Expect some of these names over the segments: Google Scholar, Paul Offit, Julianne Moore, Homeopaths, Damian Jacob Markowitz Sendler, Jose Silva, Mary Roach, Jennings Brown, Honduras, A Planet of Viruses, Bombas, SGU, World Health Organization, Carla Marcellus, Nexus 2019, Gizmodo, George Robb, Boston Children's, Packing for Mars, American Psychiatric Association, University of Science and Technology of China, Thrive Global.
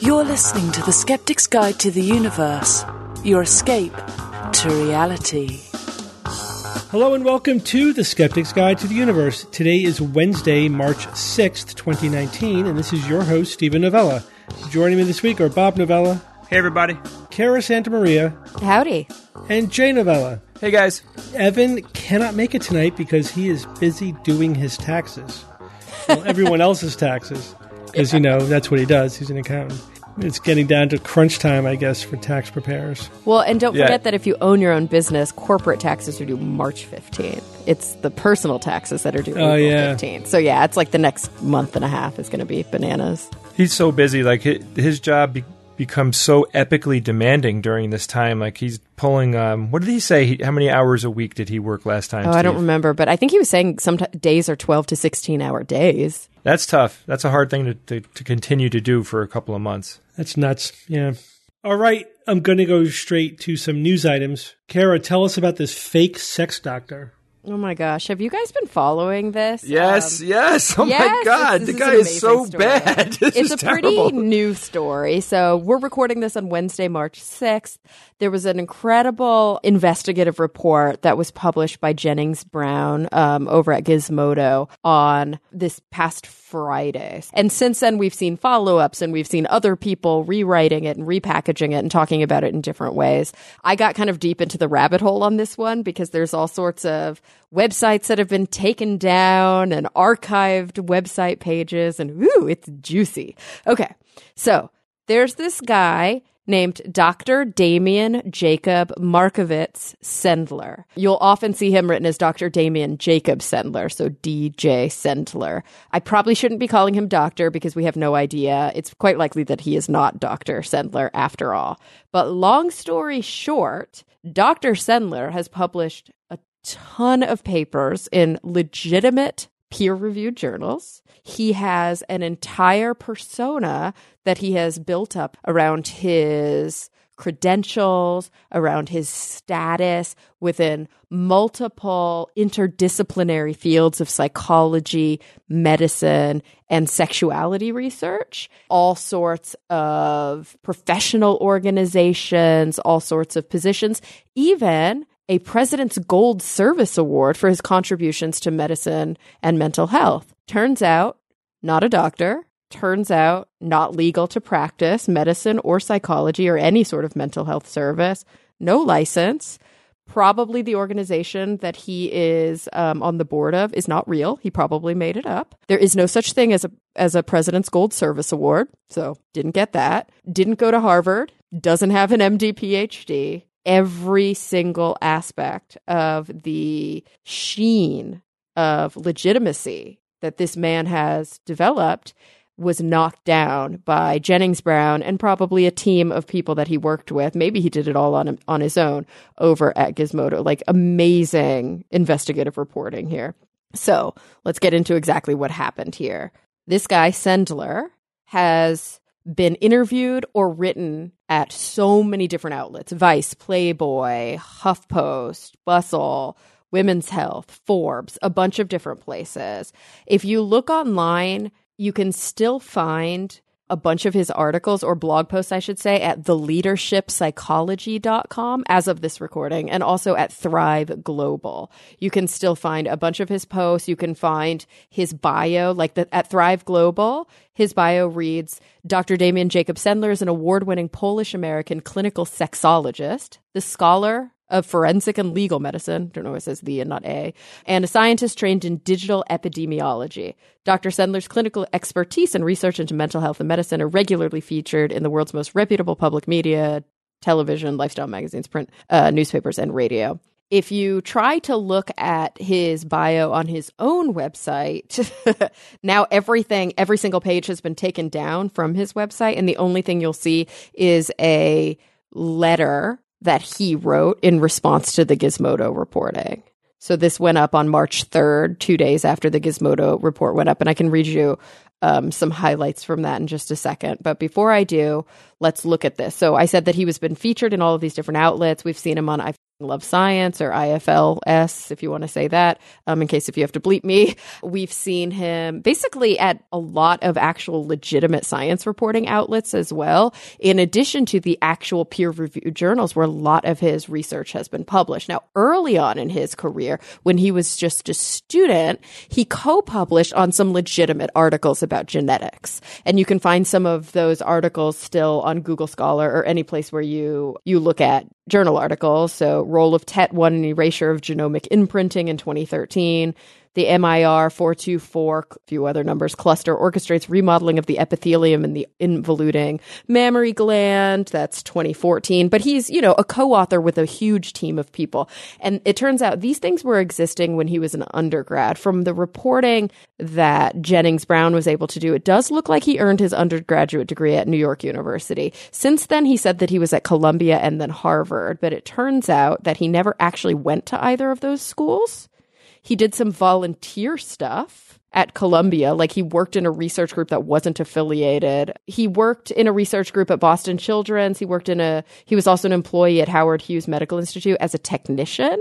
You're listening to The Skeptic's Guide to the Universe, your escape to reality. Hello and welcome to The Skeptic's Guide to the Universe. Today is Wednesday, March 6th, 2019, and this is your host, Stephen Novella. Joining me this week are Bob Novella. Hey, everybody. Kara Santamaria. Howdy. And Jay Novella. Hey, guys. Evan cannot make it tonight because he is busy doing his taxes. Well, everyone else's taxes. Because, you know, that's what he does. He's an accountant. It's getting down to crunch time, I guess, for tax preparers. Well, and don't forget that if you own your own business, corporate taxes are due March 15th. It's the personal taxes that are due April 15th. So, yeah, it's like the next month and a half is going to be bananas. He's so busy. Like, his job becomes so epically demanding during this time. Like, he's pulling, what did he say? How many hours a week did he work last time, Steve? I don't remember. But I think he was saying some days are 12 to 16-hour days. That's tough. That's a hard thing to continue to do for a couple of months. That's nuts. Yeah. All right. I'm going to go straight to some news items. Kara, tell us about this fake sex doctor. Oh, my gosh. Have you guys been following this? Yes, yes. Oh, yes, my God. The guy is so bad. It's a terrible. Pretty new story. So we're recording this on Wednesday, March 6th. There was an incredible investigative report that was published by Jennings Brown over at Gizmodo on this past Friday. And since then, we've seen follow-ups and we've seen other people rewriting it and repackaging it and talking about it in different ways. I got kind of deep into the rabbit hole on this one because there's all sorts of websites that have been taken down and archived website pages, and ooh, it's juicy. Okay, so there's this guy named Dr. Damian Jacob Markowitz Sendler. You'll often see him written as Dr. Damian Jacob Sendler, so DJ Sendler. I probably shouldn't be calling him doctor because we have no idea. It's quite likely that he is not Dr. Sendler after all. But long story short, Dr. Sendler has published a ton of papers in legitimate peer-reviewed journals. He has an entire persona that he has built up around his credentials, around his status within multiple interdisciplinary fields of psychology, medicine, and sexuality research, all sorts of professional organizations, all sorts of positions, even a President's Gold Service Award for his contributions to medicine and mental health. Turns out, not a doctor. Turns out, not legal to practice medicine or psychology or any sort of mental health service. No license. Probably the organization that he is on the board of is not real. He probably made it up. There is no such thing as a President's Gold Service Award, so didn't get that. Didn't go to Harvard. Doesn't have an MD, PhD. Every single aspect of the sheen of legitimacy that this man has developed was knocked down by Jennings Brown and probably a team of people that he worked with. Maybe he did it all on his own over at Gizmodo. Like, amazing investigative reporting here. So let's get into exactly what happened here. This guy, Sendler, has been interviewed or written at so many different outlets: Vice, Playboy, HuffPost, Bustle, Women's Health, Forbes, a bunch of different places. If you look online, you can still find a bunch of his articles or blog posts, I should say, at theleadershipsychology.com as of this recording, and also at Thrive Global. You can still find a bunch of his posts. You can find his bio. Like, at Thrive Global, his bio reads, Dr. Damian Jacob Sendler is an award-winning Polish-American clinical sexologist, the scholar of forensic and legal medicine, don't know why it says the and not a, and a scientist trained in digital epidemiology. Dr. Sendler's clinical expertise and research into mental health and medicine are regularly featured in the world's most reputable public media, television, lifestyle magazines, print, newspapers, and radio. If you try to look at his bio on his own website, now every single page has been taken down from his website, and the only thing you'll see is a letter that he wrote in response to the Gizmodo reporting. So this went up on March 3rd, 2 days after the Gizmodo report went up, and I can read you some highlights from that in just a second. But before I do, let's look at this. So I said that he has been featured in all of these different outlets. We've seen him on Love Science, or IFLS, if you want to say that, in case if you have to bleep me. We've seen him basically at a lot of actual legitimate science reporting outlets as well, in addition to the actual peer-reviewed journals where a lot of his research has been published. Now, early on in his career, when he was just a student, he co-published on some legitimate articles about genetics. And you can find some of those articles still on Google Scholar or any place where you look at journal articles. So Role of TET1 and Erasure of Genomic Imprinting in 2013, the MIR 424, a few other numbers, cluster orchestrates remodeling of the epithelium and the involuting mammary gland. That's 2014. But he's, a co-author with a huge team of people. And it turns out these things were existing when he was an undergrad. From the reporting that Jennings Brown was able to do, it does look like he earned his undergraduate degree at New York University. Since then, he said that he was at Columbia and then Harvard. But it turns out that he never actually went to either of those schools. He did some volunteer stuff at Columbia, like he worked in a research group that wasn't affiliated. He worked in a research group at Boston Children's. He was also an employee at Howard Hughes Medical Institute as a technician,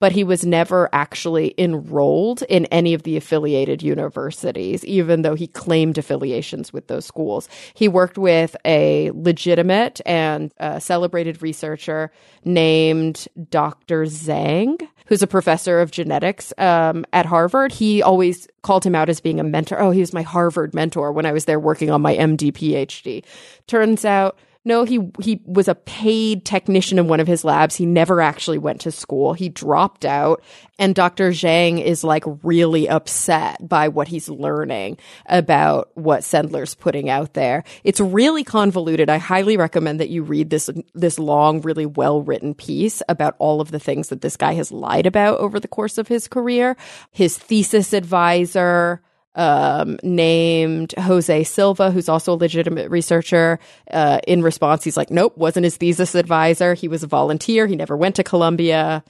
but he was never actually enrolled in any of the affiliated universities, even though he claimed affiliations with those schools. He worked with a legitimate and celebrated researcher named Dr. Zhang, who's a professor of genetics at Harvard. He always called him out as being a mentor. Oh, he was my Harvard mentor when I was there working on my MD, PhD. Turns out, no, he was a paid technician in one of his labs. He never actually went to school. He dropped out. And Dr. Zhang is really upset by what he's learning about what Sendler's putting out there. It's really convoluted. I highly recommend that you read this long, really well-written piece about all of the things that this guy has lied about over the course of his career. His thesis advisor, named Jose Silva, who's also a legitimate researcher. In response, he's like, nope, wasn't his thesis advisor. He was a volunteer. He never went to Columbia.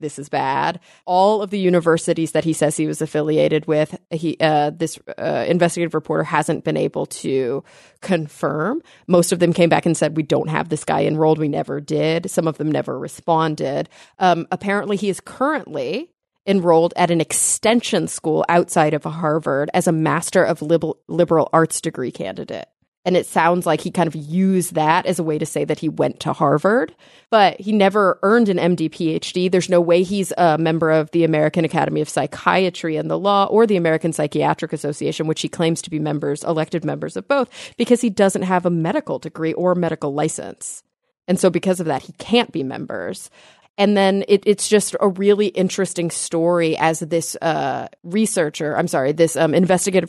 This is bad. All of the universities that he says he was affiliated with, this investigative reporter hasn't been able to confirm. Most of them came back and said, we don't have this guy enrolled. We never did. Some of them never responded. Apparently, he is currently enrolled at an extension school outside of Harvard as a Master of Liberal Arts degree candidate. And it sounds like he kind of used that as a way to say that he went to Harvard, but he never earned an MD, PhD. There's no way he's a member of the American Academy of Psychiatry and the Law or the American Psychiatric Association, which he claims to be elected members of both, because he doesn't have a medical degree or medical license. And so because of that, he can't be members. And then it's just a really interesting story as this investigative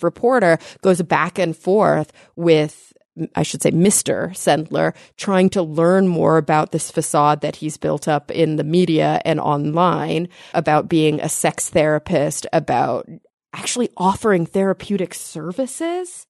reporter goes back and forth with, I should say, Mr. Sendler, trying to learn more about this facade that he's built up in the media and online about being a sex therapist, about actually offering therapeutic services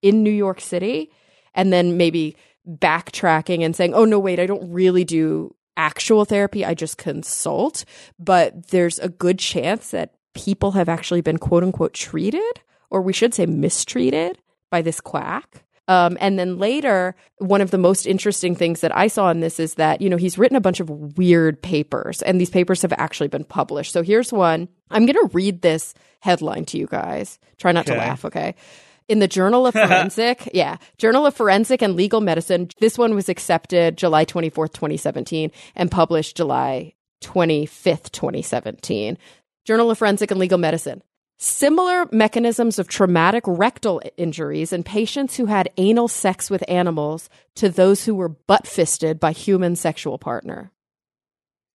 in New York City, and then maybe backtracking and saying, oh, no, wait, I don't really do actual therapy, I just consult. But there's a good chance that people have actually been quote unquote treated, or we should say mistreated, by this quack. And then later, one of the most interesting things that I saw in this is that, he's written a bunch of weird papers, and these papers have actually been published. So here's one. I'm going to read this headline to you guys. Try not to laugh, okay? In the Journal of Forensic and Legal Medicine, this one was accepted July 24th, 2017, and published July 25th, 2017. Journal of Forensic and Legal Medicine. Similar mechanisms of traumatic rectal injuries in patients who had anal sex with animals to those who were butt-fisted by human sexual partner.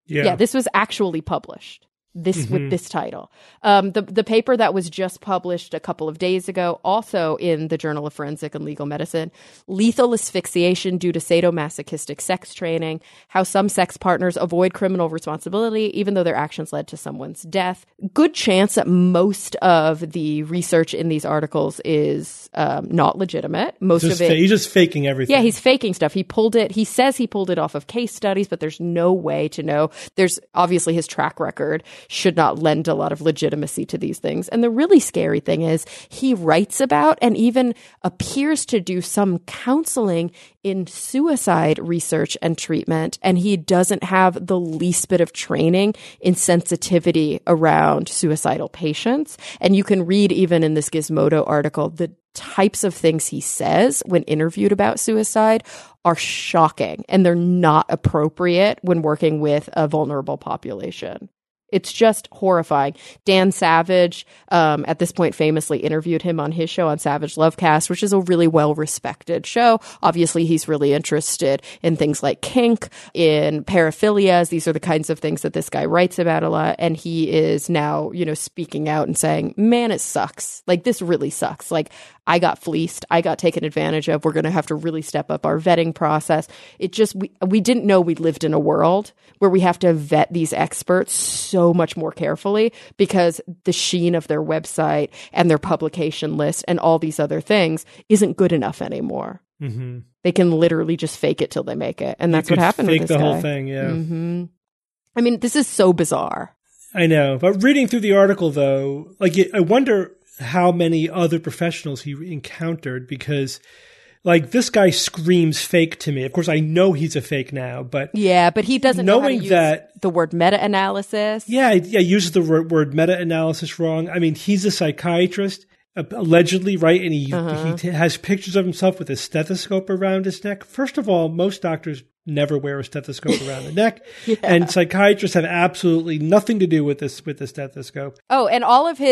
Yeah, this was actually published. With this title. The paper that was just published a couple of days ago, also in the Journal of Forensic and Legal Medicine, Lethal Asphyxiation Due to Sadomasochistic Sex Training, How Some Sex Partners Avoid Criminal Responsibility Even Though Their Actions Led to Someone's Death. Good chance that most of the research in these articles is not legitimate. He's just faking everything. Yeah, he's faking stuff. He says he pulled it off of case studies, but there's no way to know. There's obviously his track record should not lend a lot of legitimacy to these things. And the really scary thing is he writes about and even appears to do some counseling in suicide research and treatment, and he doesn't have the least bit of training in sensitivity around suicidal patients. And you can read even in this Gizmodo article, the types of things he says when interviewed about suicide are shocking, and they're not appropriate when working with a vulnerable population. It's just horrifying. Dan Savage, at this point, famously interviewed him on his show on Savage Lovecast, which is a really well-respected show. Obviously, he's really interested in things like kink, in paraphilias. These are the kinds of things that this guy writes about a lot. And he is now, you know, speaking out and saying, man, it sucks. Like, this really sucks. Like, I got fleeced. I got taken advantage of. We're going to have to really step up our vetting process. It just, we didn't know we lived in a world where we have to vet these experts so much more carefully because the sheen of their website and their publication list and all these other things isn't good enough anymore. Mm-hmm. They can literally just fake it till they make it. And that's what happened with this guy. Fake the whole thing, yeah. Mm-hmm. I mean, this is so bizarre. I know. But reading through the article, though, like, I wonder how many other professionals he encountered, because like this guy screams fake to me. Of course, I know he's a fake now, but yeah, but he doesn't know how to use the word meta-analysis. Yeah, uses the word meta-analysis wrong. I mean, he's a psychiatrist, allegedly, right? And he has pictures of himself with a stethoscope around his neck. First of all, most doctors never wear a stethoscope around the neck. Yeah. And psychiatrists have absolutely nothing to do with the stethoscope. Oh, and all of the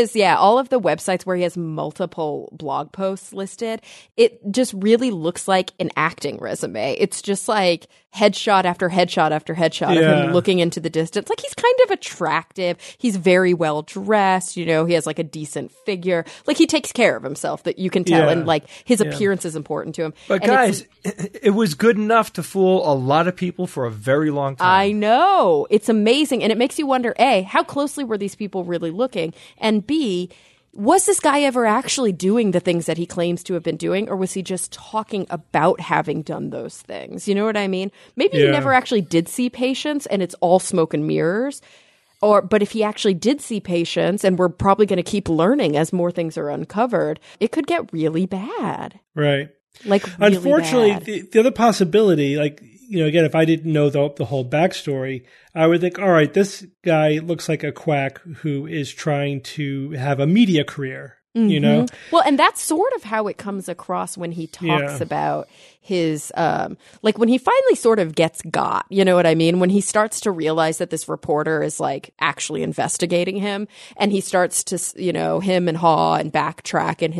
websites where he has multiple blog posts listed, it just really looks like an acting resume. It's just like headshot after headshot after headshot of him looking into the distance. Like, he's kind of attractive. He's very well dressed. You know, he has like a decent figure. Like, he takes care of himself, that you can tell. Yeah. And like his appearance is important to him. But and guys, it was good enough to fool a lot of people for a very long time. I know. It's amazing. And it makes you wonder, A, how closely were these people really looking? And B, was this guy ever actually doing the things that he claims to have been doing, or was he just talking about having done those things? You know what I mean? Maybe he never actually did see patients and it's all smoke and mirrors. But if he actually did see patients, and we're probably going to keep learning as more things are uncovered, it could get really bad. Right. Like, really unfortunately, bad. The other possibility, like, you know, again, if I didn't know the whole backstory, I would think, all right, this guy looks like a quack who is trying to have a media career, you know? Well, and that's sort of how it comes across when he talks about his, like, when he finally sort of gets got, you know what I mean? When he starts to realize that this reporter is, like, actually investigating him, and he starts to, you know, him and haw and backtrack in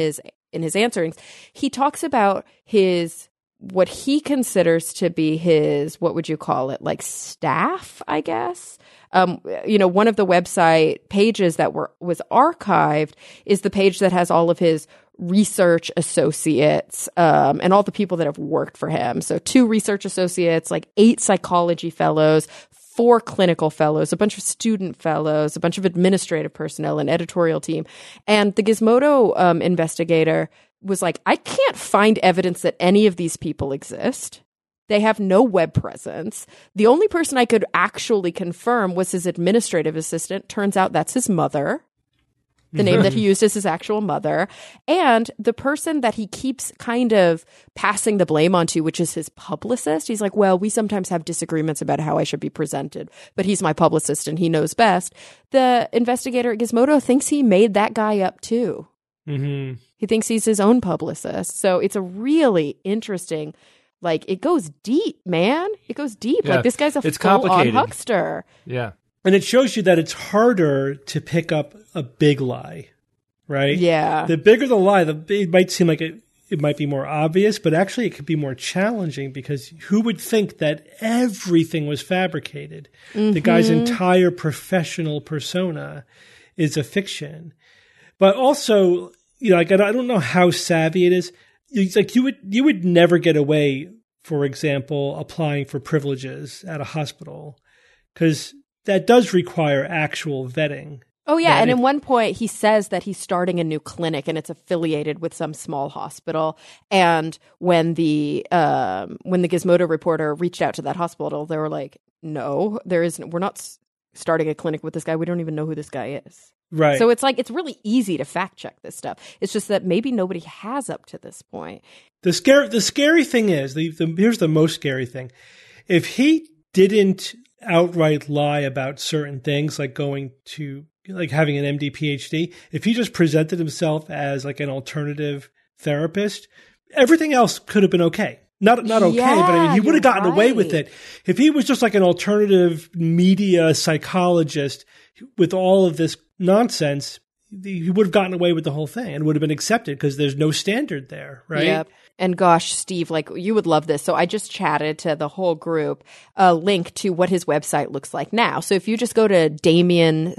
his answerings, he talks about his, what he considers to be his, what would you call it, like staff, I guess? You know, one of the website pages that was archived is the page that has all of his research associates and all the people that have worked for him. So 2 research associates, like 8 psychology fellows, 4 clinical fellows, a bunch of student fellows, a bunch of administrative personnel, an editorial team. And the Gizmodo investigator was like, I can't find evidence that any of these people exist. They have no web presence. The only person I could actually confirm was his administrative assistant. Turns out that's his mother. The name that he used is his actual mother. And the person that he keeps kind of passing the blame onto, which is his publicist, he's like, well, we sometimes have disagreements about how I should be presented, but he's my publicist and he knows best. The investigator at Gizmodo thinks he made that guy up too. Mm-hmm. He thinks he's his own publicist. So it's a really interesting, like, it goes deep, man. It goes deep. Yeah. Like, this guy's a full-on huckster. Yeah. And it shows you that it's harder to pick up a big lie, right? Yeah. The bigger the lie, it might seem like it might be more obvious, but actually it could be more challenging, because who would think that everything was fabricated? Mm-hmm. The guy's entire professional persona is a fiction. But also, you know, like, I don't know how savvy it is. It's like you would never get away, for example, applying for privileges at a hospital, because that does require actual vetting. Oh, yeah. And at one point, he says that he's starting a new clinic and it's affiliated with some small hospital. And when the Gizmodo reporter reached out to that hospital, they were like, no, there isn't. We're not starting a clinic with this guy. We don't even know who this guy is. Right. So it's like, it's really easy to fact check this stuff. It's just that maybe nobody has up to this point. The scary thing is, here's the most scary thing. If he didn't outright lie about certain things, like going to, like having an MD, PhD, if he just presented himself as like an alternative therapist, everything else could have been okay. Not okay, yeah, but I mean, he would have gotten away with it. If he was just like an alternative media psychologist with all of this nonsense, he would have gotten away with the whole thing and would have been accepted because there's no standard there, right? Yep. And gosh, Steve, like you would love this. So I just chatted to the whole group a link to what his website looks like now. So if you just go to Damian,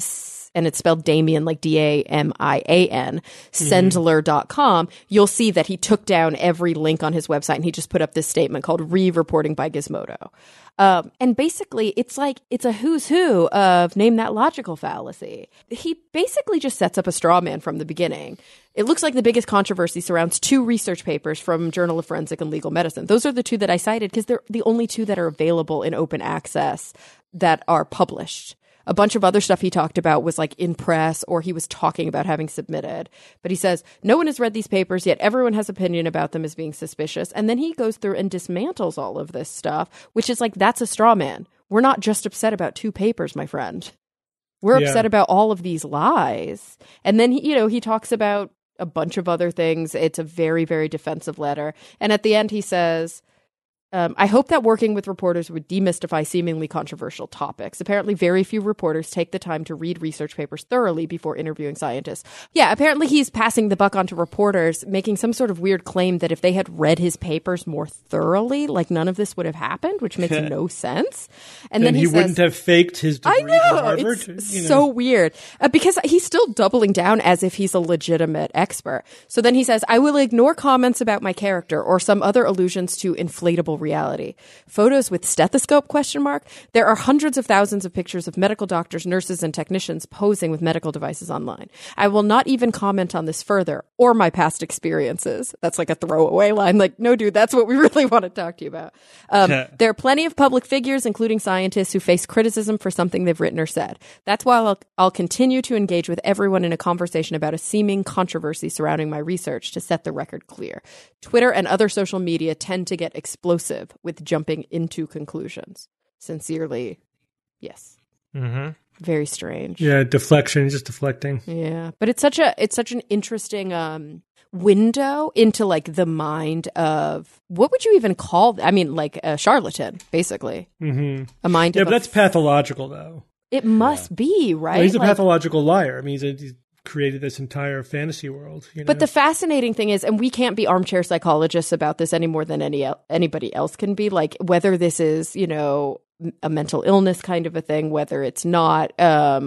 and it's spelled Damian, like D-A-M-I-A-N, Sendler.com, you'll see that he took down every link on his website and he just put up this statement called Re-Reporting by Gizmodo. And basically, it's like, it's a who's who of name that logical fallacy. He basically just sets up a straw man from the beginning. It looks like the biggest controversy surrounds two research papers from Journal of Forensic and Legal Medicine. Those are the two that I cited because they're the only two that are available in open access that are published. A bunch of other stuff he talked about was like in press or he was talking about having submitted. But he says, no one has read these papers, yet everyone has opinion about them as being suspicious. And then he goes through and dismantles all of this stuff, which is like, that's a straw man. We're not just upset about two papers, my friend. We're upset about all of these lies. And then, he talks about a bunch of other things. It's a very, very defensive letter. And at the end, he says, I hope that working with reporters would demystify seemingly controversial topics. Apparently, very few reporters take the time to read research papers thoroughly before interviewing scientists. Yeah, apparently he's passing the buck on to reporters, making some sort of weird claim that if they had read his papers more thoroughly, like none of this would have happened, which makes no sense. And then he says, wouldn't have faked his degree from Harvard. It's so weird. Because he's still doubling down as if he's a legitimate expert. So then he says, I will ignore comments about my character or some other allusions to inflatable reality. Photos with stethoscope ? There are hundreds of thousands of pictures of medical doctors, nurses, and technicians posing with medical devices online. I will not even comment on this further or my past experiences. That's like a throwaway line. Like, no, dude, that's what we really want to talk to you about. There are plenty of public figures, including scientists, who face criticism for something they've written or said. That's why I'll continue to engage with everyone in a conversation about a seeming controversy surrounding my research to set the record clear. Twitter and other social media tend to get explosive with jumping into conclusions. Sincerely, yes. Mm-hmm. Very strange. Yeah, deflection, just deflecting. Yeah, but it's such an interesting window into like the mind of, what would you even call? I mean, like a charlatan, basically. Mm-hmm. A mind. Yeah, but that's pathological, though. It must be, right? Well, he's a pathological liar. I mean, he's created this entire fantasy world. But the fascinating thing is, and we can't be armchair psychologists about this any more than anybody else can be, like whether this is, a mental illness kind of a thing, whether it's not,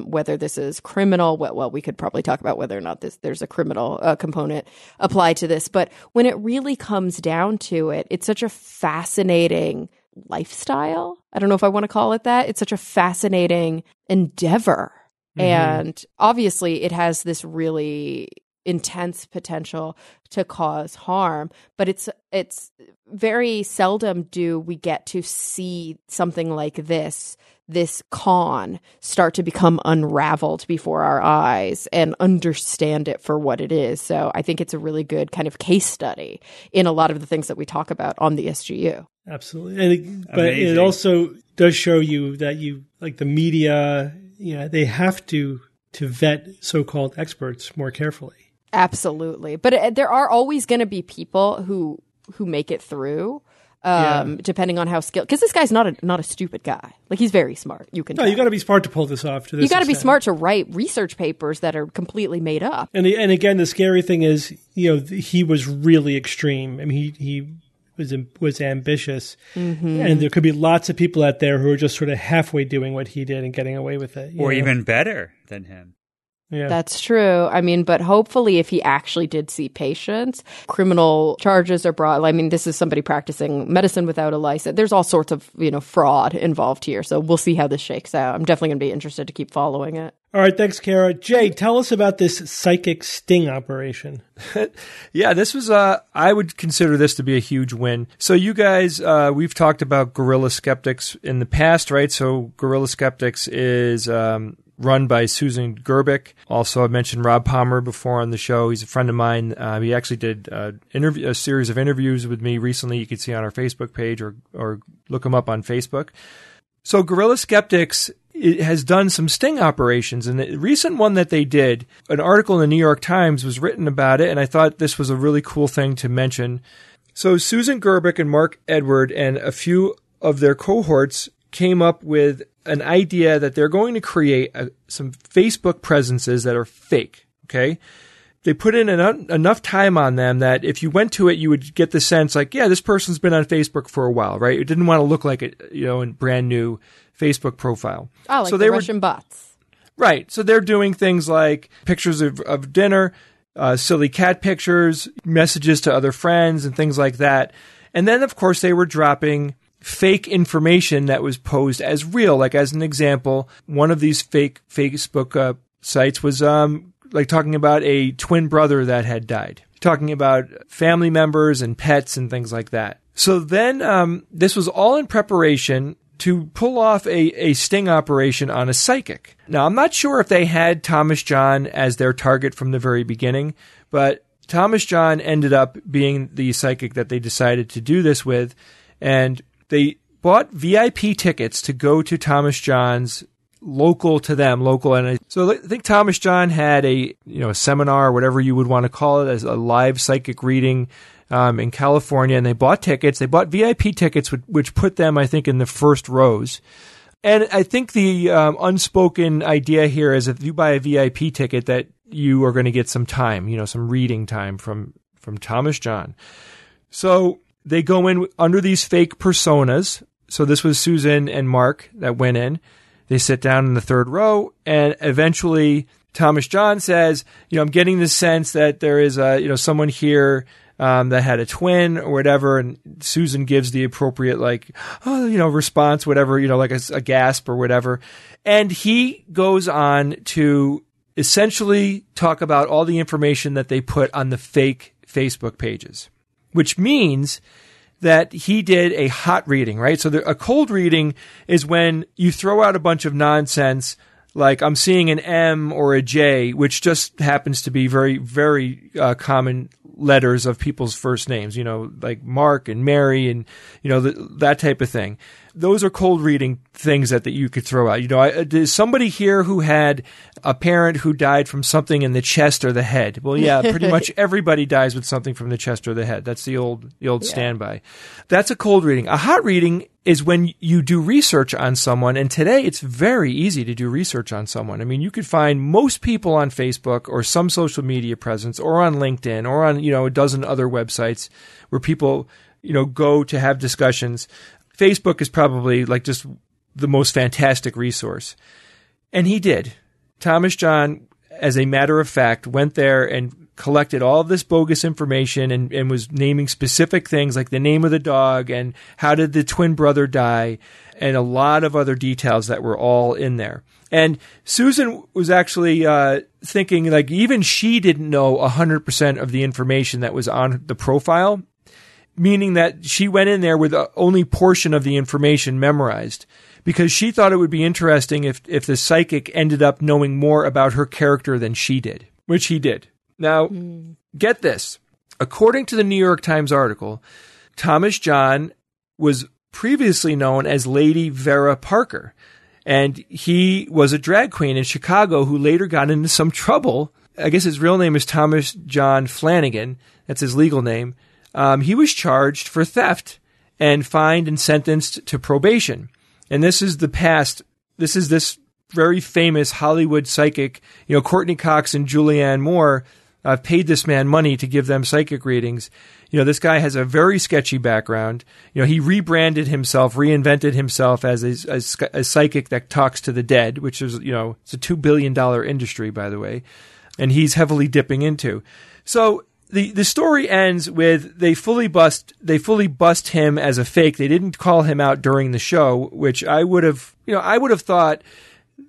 whether this is criminal. Well, we could probably talk about whether or not there's a criminal component applied to this. But when it really comes down to it, it's such a fascinating lifestyle. I don't know if I want to call it that. It's such a fascinating endeavor. Mm-hmm. And obviously, it has this really intense potential to cause harm, but it's very seldom do we get to see something like this con start to become unraveled before our eyes and understand it for what it is. So I think it's a really good kind of case study in a lot of the things that we talk about on the SGU. Absolutely. But it also does show you that the media, they have to vet so-called experts more carefully. Absolutely. But there are always going to be people who make it through, depending on how skilled. Because this guy's not a stupid guy. Like, he's very smart. You can. No, you got to be smart to pull this off. You got to be smart to write research papers that are completely made up. And again, the scary thing is, he was really extreme. I mean, he was ambitious. Mm-hmm. And there could be lots of people out there who are just sort of halfway doing what he did and getting away with it. Or even better than him. Yeah. That's true. I mean, but hopefully if he actually did see patients, criminal charges are brought. I mean, this is somebody practicing medicine without a license. There's all sorts of, you know, fraud involved here. So we'll see how this shakes out. I'm definitely going to be interested to keep following it. All right. Thanks, Kara. Jay, tell us about this psychic sting operation. Yeah, this was, I would consider this to be a huge win. So you guys, we've talked about Guerrilla Skeptics in the past, right? So Guerrilla Skeptics is run by Susan Gerbic. Also, I mentioned Rob Palmer before on the show. He's a friend of mine. He actually did a series of interviews with me recently. You can see on our Facebook page or look him up on Facebook. So Guerrilla Skeptics has done some sting operations. And the recent one that they did, an article in the New York Times was written about it, and I thought this was a really cool thing to mention. So Susan Gerbic and Mark Edward and a few of their cohorts came up with an idea that they're going to create some Facebook presences that are fake, okay? They put in enough time on them that if you went to it, you would get the sense like, yeah, this person's been on Facebook for a while, right? It didn't want to look like it, you know, a brand new Facebook profile. Oh, like so they were Russian bots. Right. So they're doing things like pictures of dinner, silly cat pictures, messages to other friends, and things like that. And then, of course, they were dropping fake information that was posed as real. Like, as an example, one of these fake Facebook sites was like talking about a twin brother that had died, talking about family members and pets and things like that. So then this was all in preparation to pull off a sting operation on a psychic. Now, I'm not sure if they had Thomas John as their target from the very beginning, but Thomas John ended up being the psychic that they decided to do this with. And they bought VIP tickets to go to Thomas John's local. And so I think Thomas John had a seminar, whatever you would want to call it, as a live psychic reading in California. And they bought tickets. They bought VIP tickets, which put them, I think, in the first rows. And I think the unspoken idea here is if you buy a VIP ticket that you are going to get some time, you know, some reading time from Thomas John. So they go in under these fake personas. So this was Susan and Mark that went in. They sit down in the third row, and eventually Thomas John says, you know, I'm getting the sense that there is someone here that had a twin or whatever. And Susan gives the appropriate, like, response, whatever, like a gasp or whatever. And he goes on to essentially talk about all the information that they put on the fake Facebook pages, which means that he did a hot reading, right? So a cold reading is when you throw out a bunch of nonsense, like I'm seeing an M or a J, which just happens to be very, very common letters of people's first names, like Mark and Mary and, that type of thing. Those are cold reading things that you could throw out. There's somebody here who had a parent who died from something in the chest or the head. Well, yeah, pretty much everybody dies with something from the chest or the head. That's the old standby. That's a cold reading. A hot reading is when you do research on someone. And today it's very easy to do research on someone. I mean, you could find most people on Facebook or some social media presence or on LinkedIn or on, a dozen other websites where people, go to have discussions. Facebook is probably like just the most fantastic resource. And he did. Thomas John, as a matter of fact, went there and collected all of this bogus information and was naming specific things like the name of the dog and how did the twin brother die and a lot of other details that were all in there. And Susan was actually thinking like even she didn't know 100% of the information that was on the profile, meaning that she went in there with only portion of the information memorized because she thought it would be interesting if the psychic ended up knowing more about her character than she did, which he did. Now, get this. According to the New York Times article, Thomas John was previously known as Lady Vera Parker, and he was a drag queen in Chicago who later got into some trouble. I guess his real name is Thomas John Flanagan. That's his legal name. He was charged for theft and fined and sentenced to probation. And this is the past. This is this very famous Hollywood psychic. Courtney Cox and Julianne Moore paid this man money to give them psychic readings. You know, this guy has a very sketchy background. You know, he rebranded himself, reinvented himself as a psychic that talks to the dead, which is, you know, it's a $2 billion industry, by the way, and he's heavily dipping into. So the story ends with they fully bust him as a fake. They didn't call him out during the show, which I would have thought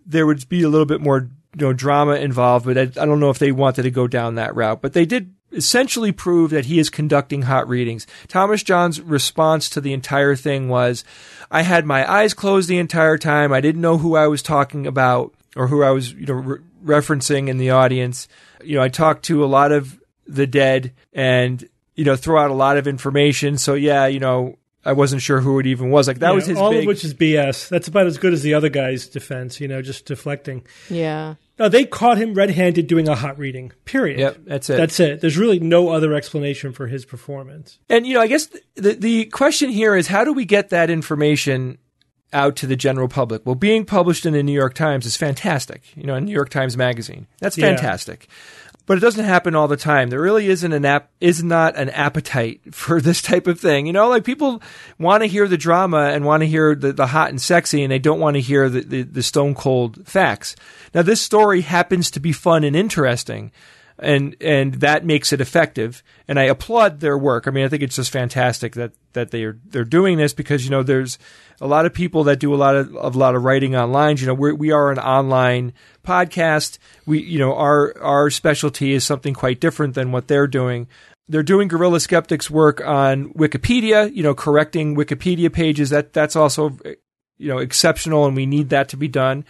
there would be a little bit more, you know, drama involved, but I don't know if they wanted to go down that route. But they did essentially prove that he is conducting hot readings. Thomas John's response to the entire thing was, I had my eyes closed the entire time. I didn't know who I was talking about or who I was, you know, referencing in the audience. You know, I talked to a lot of the dead and, you know, throw out a lot of information. So, yeah, you know, I wasn't sure who it even was. Like, that was his all big... of which is BS. That's about as good as the other guy's defense, you know, just deflecting. Yeah. No, they caught him red-handed doing a hot reading, period. Yep, that's it. That's it. There's really no other explanation for his performance. And, you know, I guess the question here is, how do we get that information out to the general public? Well, being published in the New York Times is fantastic, you know, in New York Times Magazine. That's fantastic. Yeah. But it doesn't happen all the time. There really isn't is not an appetite for this type of thing. You know, like, people want to hear the drama and want to hear the hot and sexy, and they don't want to hear the stone cold facts. Now, this story happens to be fun and interesting, and that makes it effective. And I applaud their work. I mean, I think it's just fantastic that they're doing this, because, you know, there's a lot of people that do a lot of writing online. You know, we are an online podcast. We, you know, our specialty is something quite different than what they're doing. They're doing Guerrilla Skeptics work on Wikipedia, you know, correcting Wikipedia pages. That's also, you know, exceptional, and we need that to be done.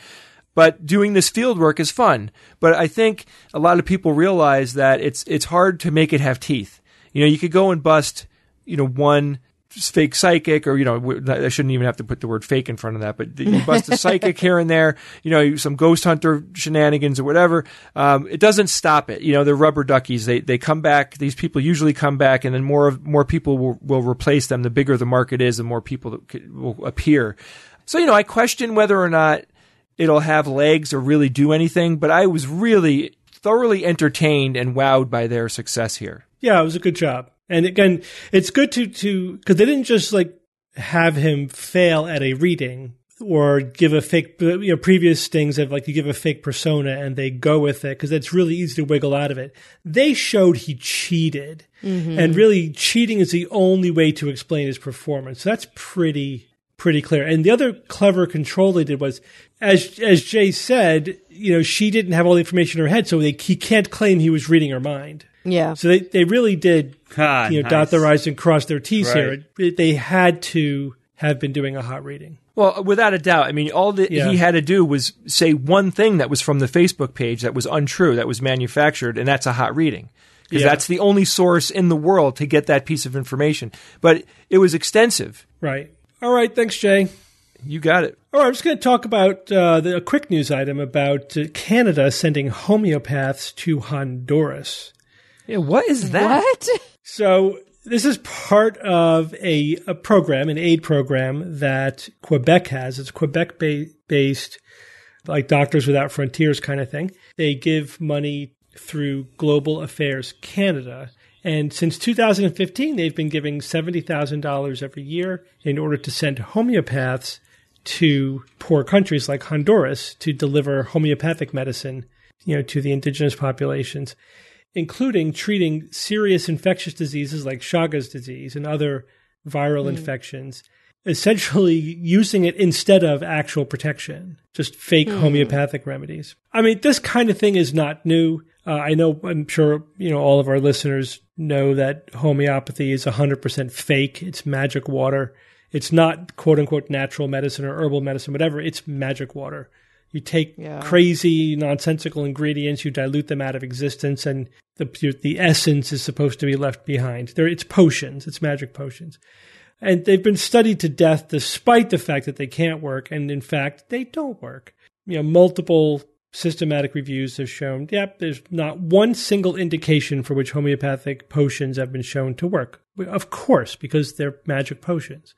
But doing this field work is fun. But I think a lot of people realize that it's hard to make it have teeth. You know, you could go and bust, you know, one fake psychic, or, you know, I shouldn't even have to put the word fake in front of that, but you bust a psychic here and there, you know, some ghost hunter shenanigans or whatever. It doesn't stop it. You know, they're rubber duckies. They come back. These people usually come back, and then more people will replace them. The bigger the market is, the more people will appear. So, you know, I question whether or not it'll have legs or really do anything, but I was really thoroughly entertained and wowed by their success here. Yeah, it was a good job. And again, it's good to because they didn't just, like, have him fail at a reading or give a fake, you know, previous things of, like, you give a fake persona and they go with it, because it's really easy to wiggle out of it. They showed he cheated, and really cheating is the only way to explain his performance. So that's pretty clear. And the other clever control they did was, as Jay said, you know, she didn't have all the information in her head, so he can't claim he was reading her mind. Yeah. So they really did, you know, dot their I's and cross their T's right here. They had to have been doing a hot reading. Well, without a doubt. I mean, all that he had to do was say one thing that was from the Facebook page that was untrue, that was manufactured, and that's a hot reading. Because that's the only source in the world to get that piece of information. But it was extensive. Right. All right. Thanks, Jay. You got it. All right. I'm just going to talk about a quick news item about Canada sending homeopaths to Honduras. Yeah, what is that? What? So this is part of a program, an aid program that Quebec has. It's Quebec-based, like Doctors Without Frontiers kind of thing. They give money through Global Affairs Canada. And since 2015, they've been giving $70,000 every year in order to send homeopaths to poor countries like Honduras to deliver homeopathic medicine, you know, to the indigenous populations, including treating serious infectious diseases like Chagas disease and other viral infections, essentially using it instead of actual protection, just fake homeopathic remedies. I mean, this kind of thing is not new. I know, I'm sure, you know, all of our listeners know that homeopathy is 100% fake. It's magic water. It's not, quote unquote, natural medicine or herbal medicine, whatever. It's magic water. You take crazy, nonsensical ingredients, you dilute them out of existence, and the essence is supposed to be left behind. It's potions. It's magic potions. And they've been studied to death despite the fact that they can't work. And in fact, they don't work. You know, multiple systematic reviews have shown, there's not one single indication for which homeopathic potions have been shown to work. Of course, because they're magic potions.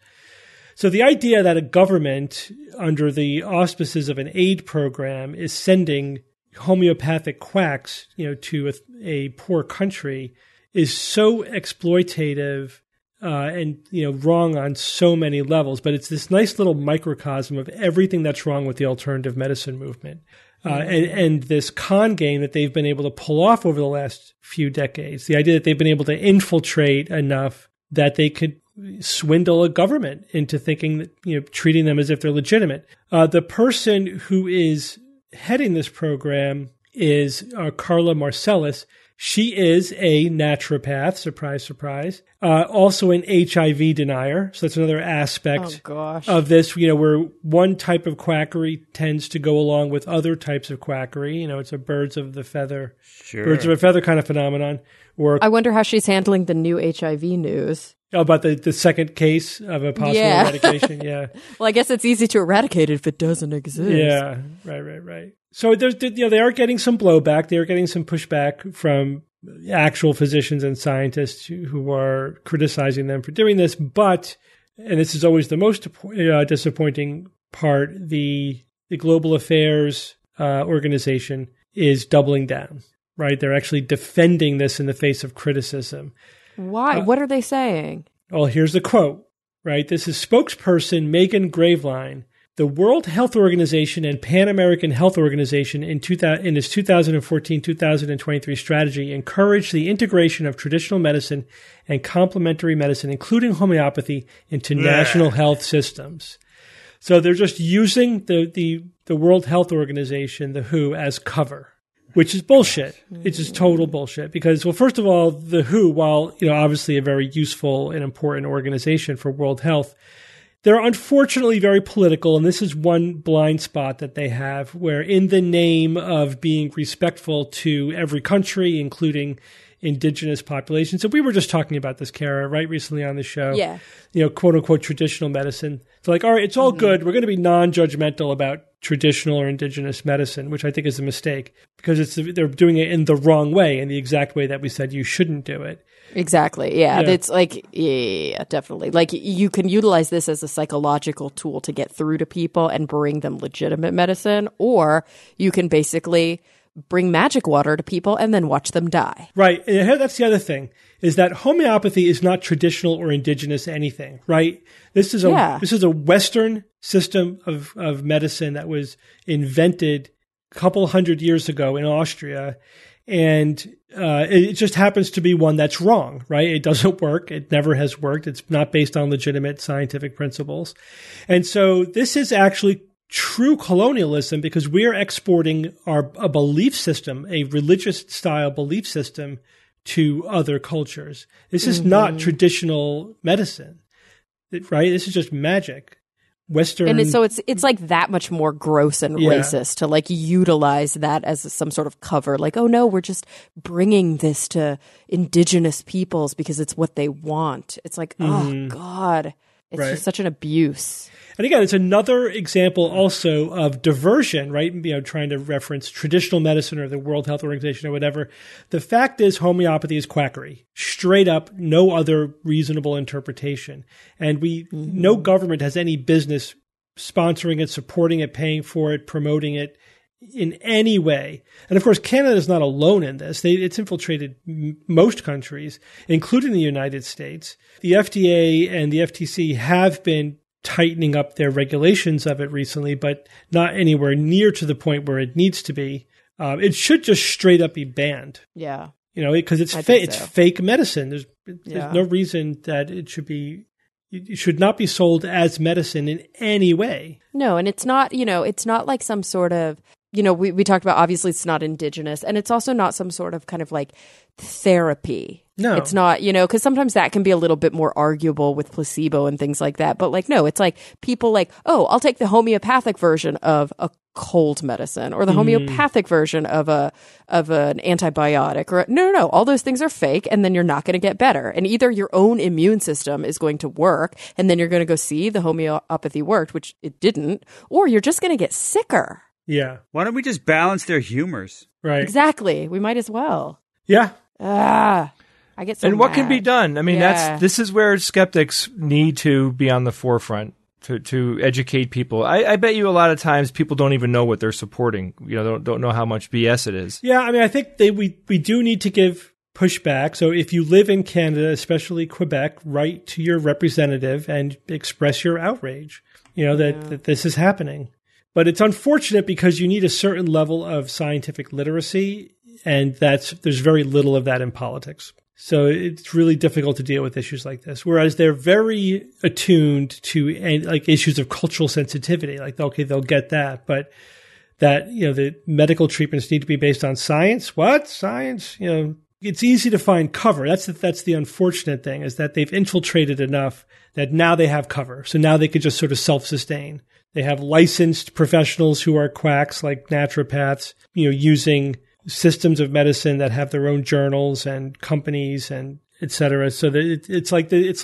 So the idea that a government under the auspices of an aid program is sending homeopathic quacks, you know, to a poor country is so exploitative and, wrong on so many levels, but it's this nice little microcosm of everything that's wrong with the alternative medicine movement. And this con game that they've been able to pull off over the last few decades, the idea that they've been able to infiltrate enough that they could swindle a government into thinking that, treating them as if they're legitimate. The person who is heading this program is Carla Marcellus. She is a naturopath, surprise, surprise, also an HIV denier. So that's another aspect of this, where one type of quackery tends to go along with other types of quackery. It's a birds of a feather kind of phenomenon. Or I wonder how she's handling the new HIV news. Oh, about the second case of a possible eradication, yeah. Well, I guess it's easy to eradicate it if it doesn't exist. Yeah, right. So there's, they are getting some blowback. They are getting some pushback from actual physicians and scientists who are criticizing them for doing this. But, and this is always the most disappointing part, the Global Affairs organization is doubling down, right? They're actually defending this in the face of criticism. Why? What are they saying? Well, here's the quote, right? This is spokesperson Megan Graveline. The World Health Organization and Pan-American Health Organization in its 2014-2023 strategy encouraged the integration of traditional medicine and complementary medicine, including homeopathy, into national health systems. So they're just using the World Health Organization, the WHO, as cover, which is bullshit. It's just total bullshit because, well, first of all, the WHO, while obviously a very useful and important organization for world health, they're unfortunately very political, and this is one blind spot that they have, where in the name of being respectful to every country, including indigenous populations. So we were just talking about this, Kara, right, recently on the show. Yeah. Quote-unquote traditional medicine. It's all right, it's all good. We're going to be non-judgmental about traditional or indigenous medicine, which I think is a mistake because they're doing it in the wrong way, in the exact way that we said you shouldn't do it. Exactly. Yeah. It's like, yeah, definitely. Like you can utilize this as a psychological tool to get through to people and bring them legitimate medicine, or you can basically bring magic water to people and then watch them die. Right. And that's the other thing is that homeopathy is not traditional or indigenous anything, right? This is a Western system of medicine that was invented a couple hundred years ago in Austria. And it just happens to be one that's wrong, right? It doesn't work. It never has worked. It's not based on legitimate scientific principles. And so this is actually true colonialism because we are exporting a belief system, a religious style belief system to other cultures. This is not traditional medicine, right? This is just magic. Western. And so it's like that much more gross and racist to like utilize that as some sort of cover. Like, oh no, we're just bringing this to indigenous peoples because it's what they want. It's like, oh God, it's just such an abuse. And again, it's another example also of diversion, right? Trying to reference traditional medicine or the World Health Organization or whatever. The fact is homeopathy is quackery, straight up, no other reasonable interpretation. And no government has any business sponsoring it, supporting it, paying for it, promoting it in any way. And of course, Canada is not alone in this. It's infiltrated most countries, including the United States. The FDA and the FTC have been tightening up their regulations of it recently, but not anywhere near to the point where it needs to be. It should just straight up be banned. Yeah. Because it's fake medicine. There's no reason that it should not be sold as medicine in any way. No. And it's not, it's not like some sort of, we talked about, obviously it's not indigenous, and it's also not some sort of kind of like therapy. No, it's not, because sometimes that can be a little bit more arguable with placebo and things like that. But like, no, it's like people like, oh, I'll take the homeopathic version of a cold medicine or the homeopathic version of an antibiotic. Or no, all those things are fake, and then you're not going to get better. And either your own immune system is going to work, and then you're going to go see the homeopathy worked, which it didn't, or you're just going to get sicker. Yeah. Why don't we just balance their humors? Right. Exactly. We might as well. Yeah. I get so and what mad. Can be done? I mean, this is where skeptics need to be on the forefront to educate people. I bet you a lot of times people don't even know what they're supporting. Don't know how much BS it is. Yeah, I mean, I think we do need to give pushback. So if you live in Canada, especially Quebec, write to your representative and express your outrage, you know, that this is happening. But it's unfortunate because you need a certain level of scientific literacy, and there's very little of that in politics. So it's really difficult to deal with issues like this, whereas they're very attuned to like issues of cultural sensitivity. Like, okay, they'll get that, but that, you know, the medical treatments need to be based on science. What? Science? You know, it's easy to find cover. That's the unfortunate thing, is that they've infiltrated enough that now they have cover. So now they could just sort of self-sustain. They have licensed professionals who are quacks, like naturopaths, you know, using systems of medicine that have their own journals and companies and et cetera. So that it's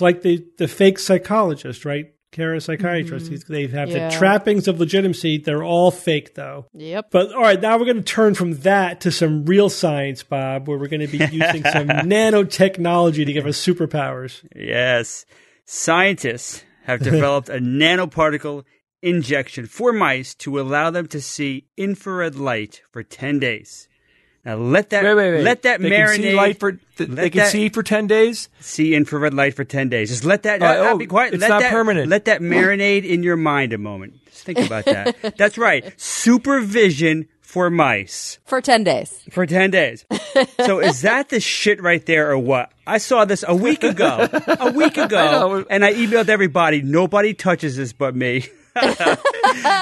like the fake psychologist, right? Parapsychiatrists. Mm-hmm. They have the trappings of legitimacy. They're all fake, though. Yep. But all right, now we're going to turn from that to some real science, Bob, where we're going to be using some nanotechnology to give us superpowers. Yes. Scientists have developed a nanoparticle injection for mice to allow them to see infrared light for 10 days. Now let that wait. Let that marinate. Can see light for, they can see for 10 days? See infrared light for 10 days. Just let that not be quiet. It's not permanent. Let that marinate in your mind a moment. Just think about that. That's right. Supervision for mice. For 10 days. For 10 days. So is that the shit right there or what? I saw this a week ago. And I emailed everybody. Nobody touches this but me.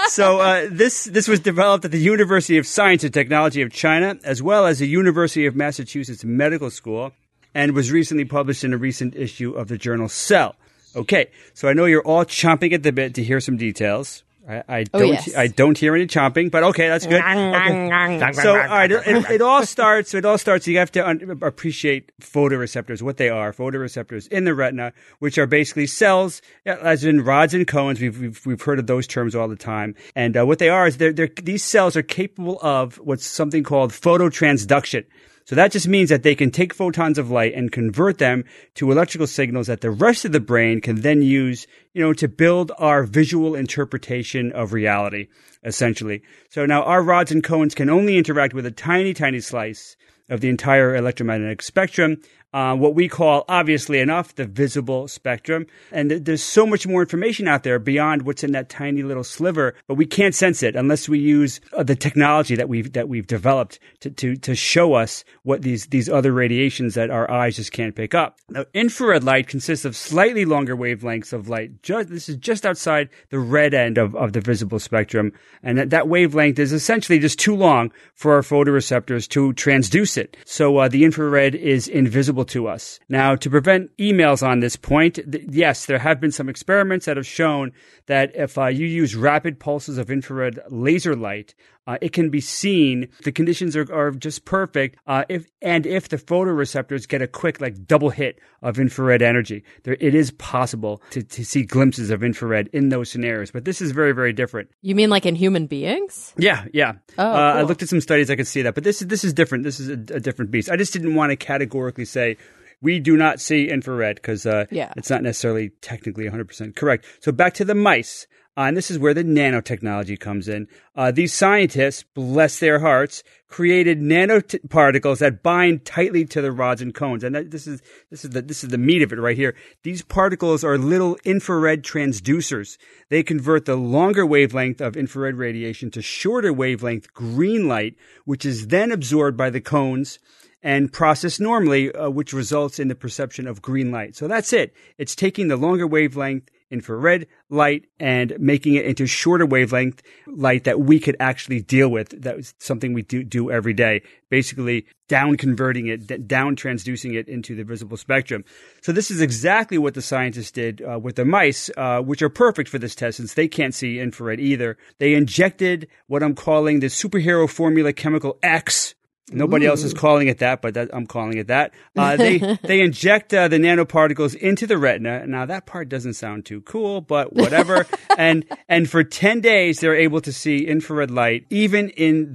So this was developed at the University of Science and Technology of China, as well as the University of Massachusetts Medical School, and was recently published in a recent issue of the journal Cell. Okay, so I know you're all chomping at the bit to hear some details. I don't hear any chomping, but okay, that's good. Okay. So all right, it all starts. You have to appreciate photoreceptors, what they are. Photoreceptors in the retina, which are basically cells, as in rods and cones. We've heard of those terms all the time. And what they are is these cells are capable of what's something called phototransduction. So that just means that they can take photons of light and convert them to electrical signals that the rest of the brain can then use, you know, to build our visual interpretation of reality, essentially. So now our rods and cones can only interact with a tiny, tiny slice of the entire electromagnetic spectrum, what we call, obviously enough, the visible spectrum. And there's so much more information out there beyond what's in that tiny little sliver, but we can't sense it unless we use the technology that we've developed to show us what these other radiations that our eyes just can't pick up. Now, infrared light consists of slightly longer wavelengths of light. This is just outside the red end of the visible spectrum, and that wavelength is essentially just too long for our photoreceptors to transduce it. So the infrared is invisible to us. Now, to prevent emails on this point, yes, there have been some experiments that have shown that if you use rapid pulses of infrared laser light, it can be seen. The conditions are just perfect. If the photoreceptors get a quick, like, double hit of infrared energy, it is possible to see glimpses of infrared in those scenarios. But this is very, very different. You mean like in human beings? Yeah. Oh, cool. I looked at some studies. I could see that. But this is different. This is a different beast. I just didn't want to categorically say we do not see infrared because it's not necessarily technically 100% correct. So back to the mice. And this is where the nanotechnology comes in. These scientists, bless their hearts, created nanoparticles that bind tightly to the rods and cones. And this is the meat of it right here. These particles are little infrared transducers. They convert the longer wavelength of infrared radiation to shorter wavelength green light, which is then absorbed by the cones and processed normally, which results in the perception of green light. So that's it. It's taking the longer wavelength infrared light and making it into shorter wavelength light that we could actually deal with. That was something we do every day, basically down converting it, down transducing it into the visible spectrum. So this is exactly what the scientists did with the mice, which are perfect for this test since they can't see infrared either. They injected what I'm calling the superhero formula chemical X. Nobody else is calling it that, but I'm calling it that. They inject the nanoparticles into the retina. Now, that part doesn't sound too cool, but whatever. And for 10 days, they're able to see infrared light, even in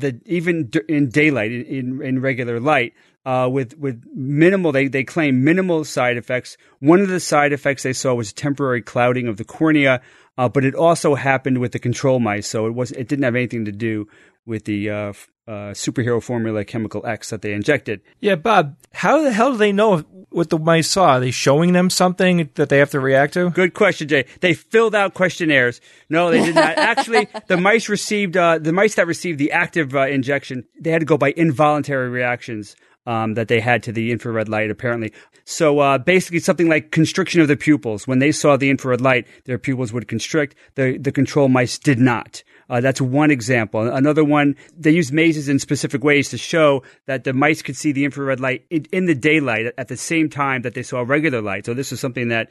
daylight, in regular light. With minimal, they claim minimal side effects. One of the side effects they saw was temporary clouding of the cornea, but it also happened with the control mice, so it didn't have anything to do with the superhero formula Chemical X that they injected. Yeah, Bob, how the hell do they know what the mice saw? Are they showing them something that they have to react to? Good question, Jay. They filled out questionnaires. No, they did not. Actually, the mice that received the active injection, they had to go by involuntary reactions that they had to the infrared light, apparently. So basically something like constriction of the pupils. When they saw the infrared light, their pupils would constrict. The control mice did not. That's one example. Another one, they used mazes in specific ways to show that the mice could see the infrared light in the daylight at the same time that they saw regular light. So this is something that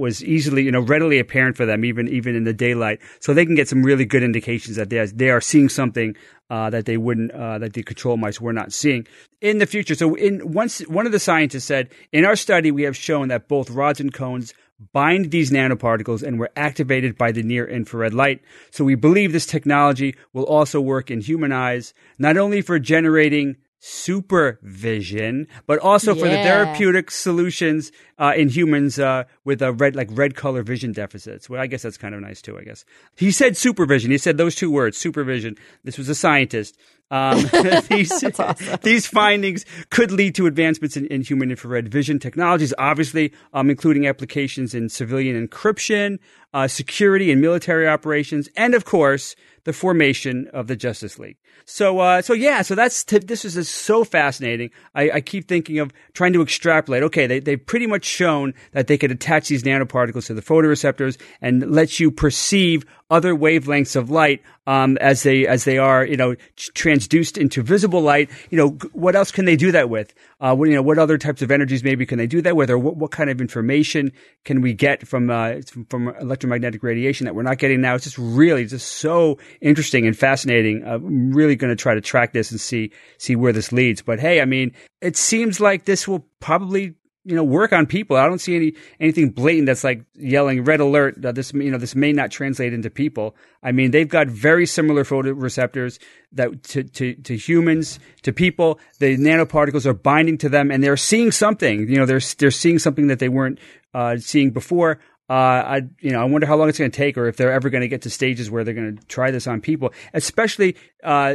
was easily, readily apparent for them, even in the daylight. So they can get some really good indications that they are seeing something that the control mice were not seeing in the future. So one of the scientists said, in our study, we have shown that both rods and cones bind these nanoparticles and were activated by the near-infrared light. So we believe this technology will also work in human eyes, not only for generating supervision, but also for the therapeutic solutions in humans with red color vision deficits. Well, I guess that's kind of nice too, I guess. He said supervision. He said those two words, supervision. This was a scientist. That's awesome. These findings could lead to advancements in human infrared vision technologies, obviously, including applications in civilian encryption, security and military operations, and of course, the formation of the Justice League. So this is so fascinating. I keep thinking of trying to extrapolate. Okay, they've pretty much shown that they could attach these nanoparticles to the photoreceptors and let you perceive other wavelengths of light as they are, transduced into visible light. What else can they do that with? What other types of energies maybe can they do that with? Or what kind of information can we get from electromagnetic radiation that we're not getting now? It's just really so interesting and fascinating. I'm really going to try to track this and see where this leads. But hey, I mean, it seems like this will probably work on people. I don't see anything blatant that's like yelling red alert. This may not translate into people. I mean, they've got very similar photoreceptors that to humans, to people. The nanoparticles are binding to them, and they're seeing something. They're seeing something that they weren't seeing before. I wonder how long it's going to take, or if they're ever going to get to stages where they're going to try this on people, especially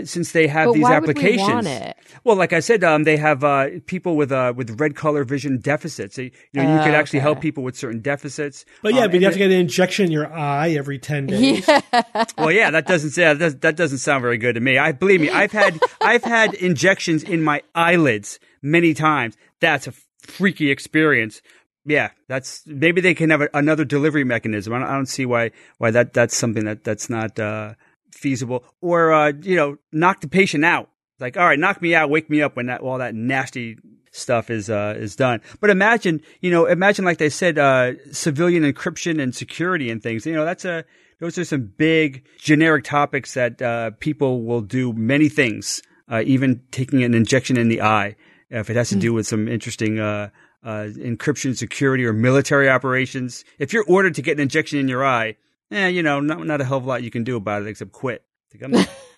since they have these applications. Why would we want it? Well, like I said, they have people with red color vision deficits. You could actually help people with certain deficits. But but you have to get an injection in your eye every 10 days. Yeah. Well, yeah, that doesn't sound very good to me. I've had injections in my eyelids many times. That's a freaky experience. Yeah, maybe they can have another delivery mechanism. I don't see why that's something that's not feasible. Or knock the patient out. Like, all right, knock me out, wake me up when all that nasty stuff is done. But imagine like they said, civilian encryption and security and things. Those are some big generic topics that people will do many things, even taking an injection in the eye if it has to do with some interesting encryption, security, or military operations. If you're ordered to get an injection in your eye, not a hell of a lot you can do about it except quit.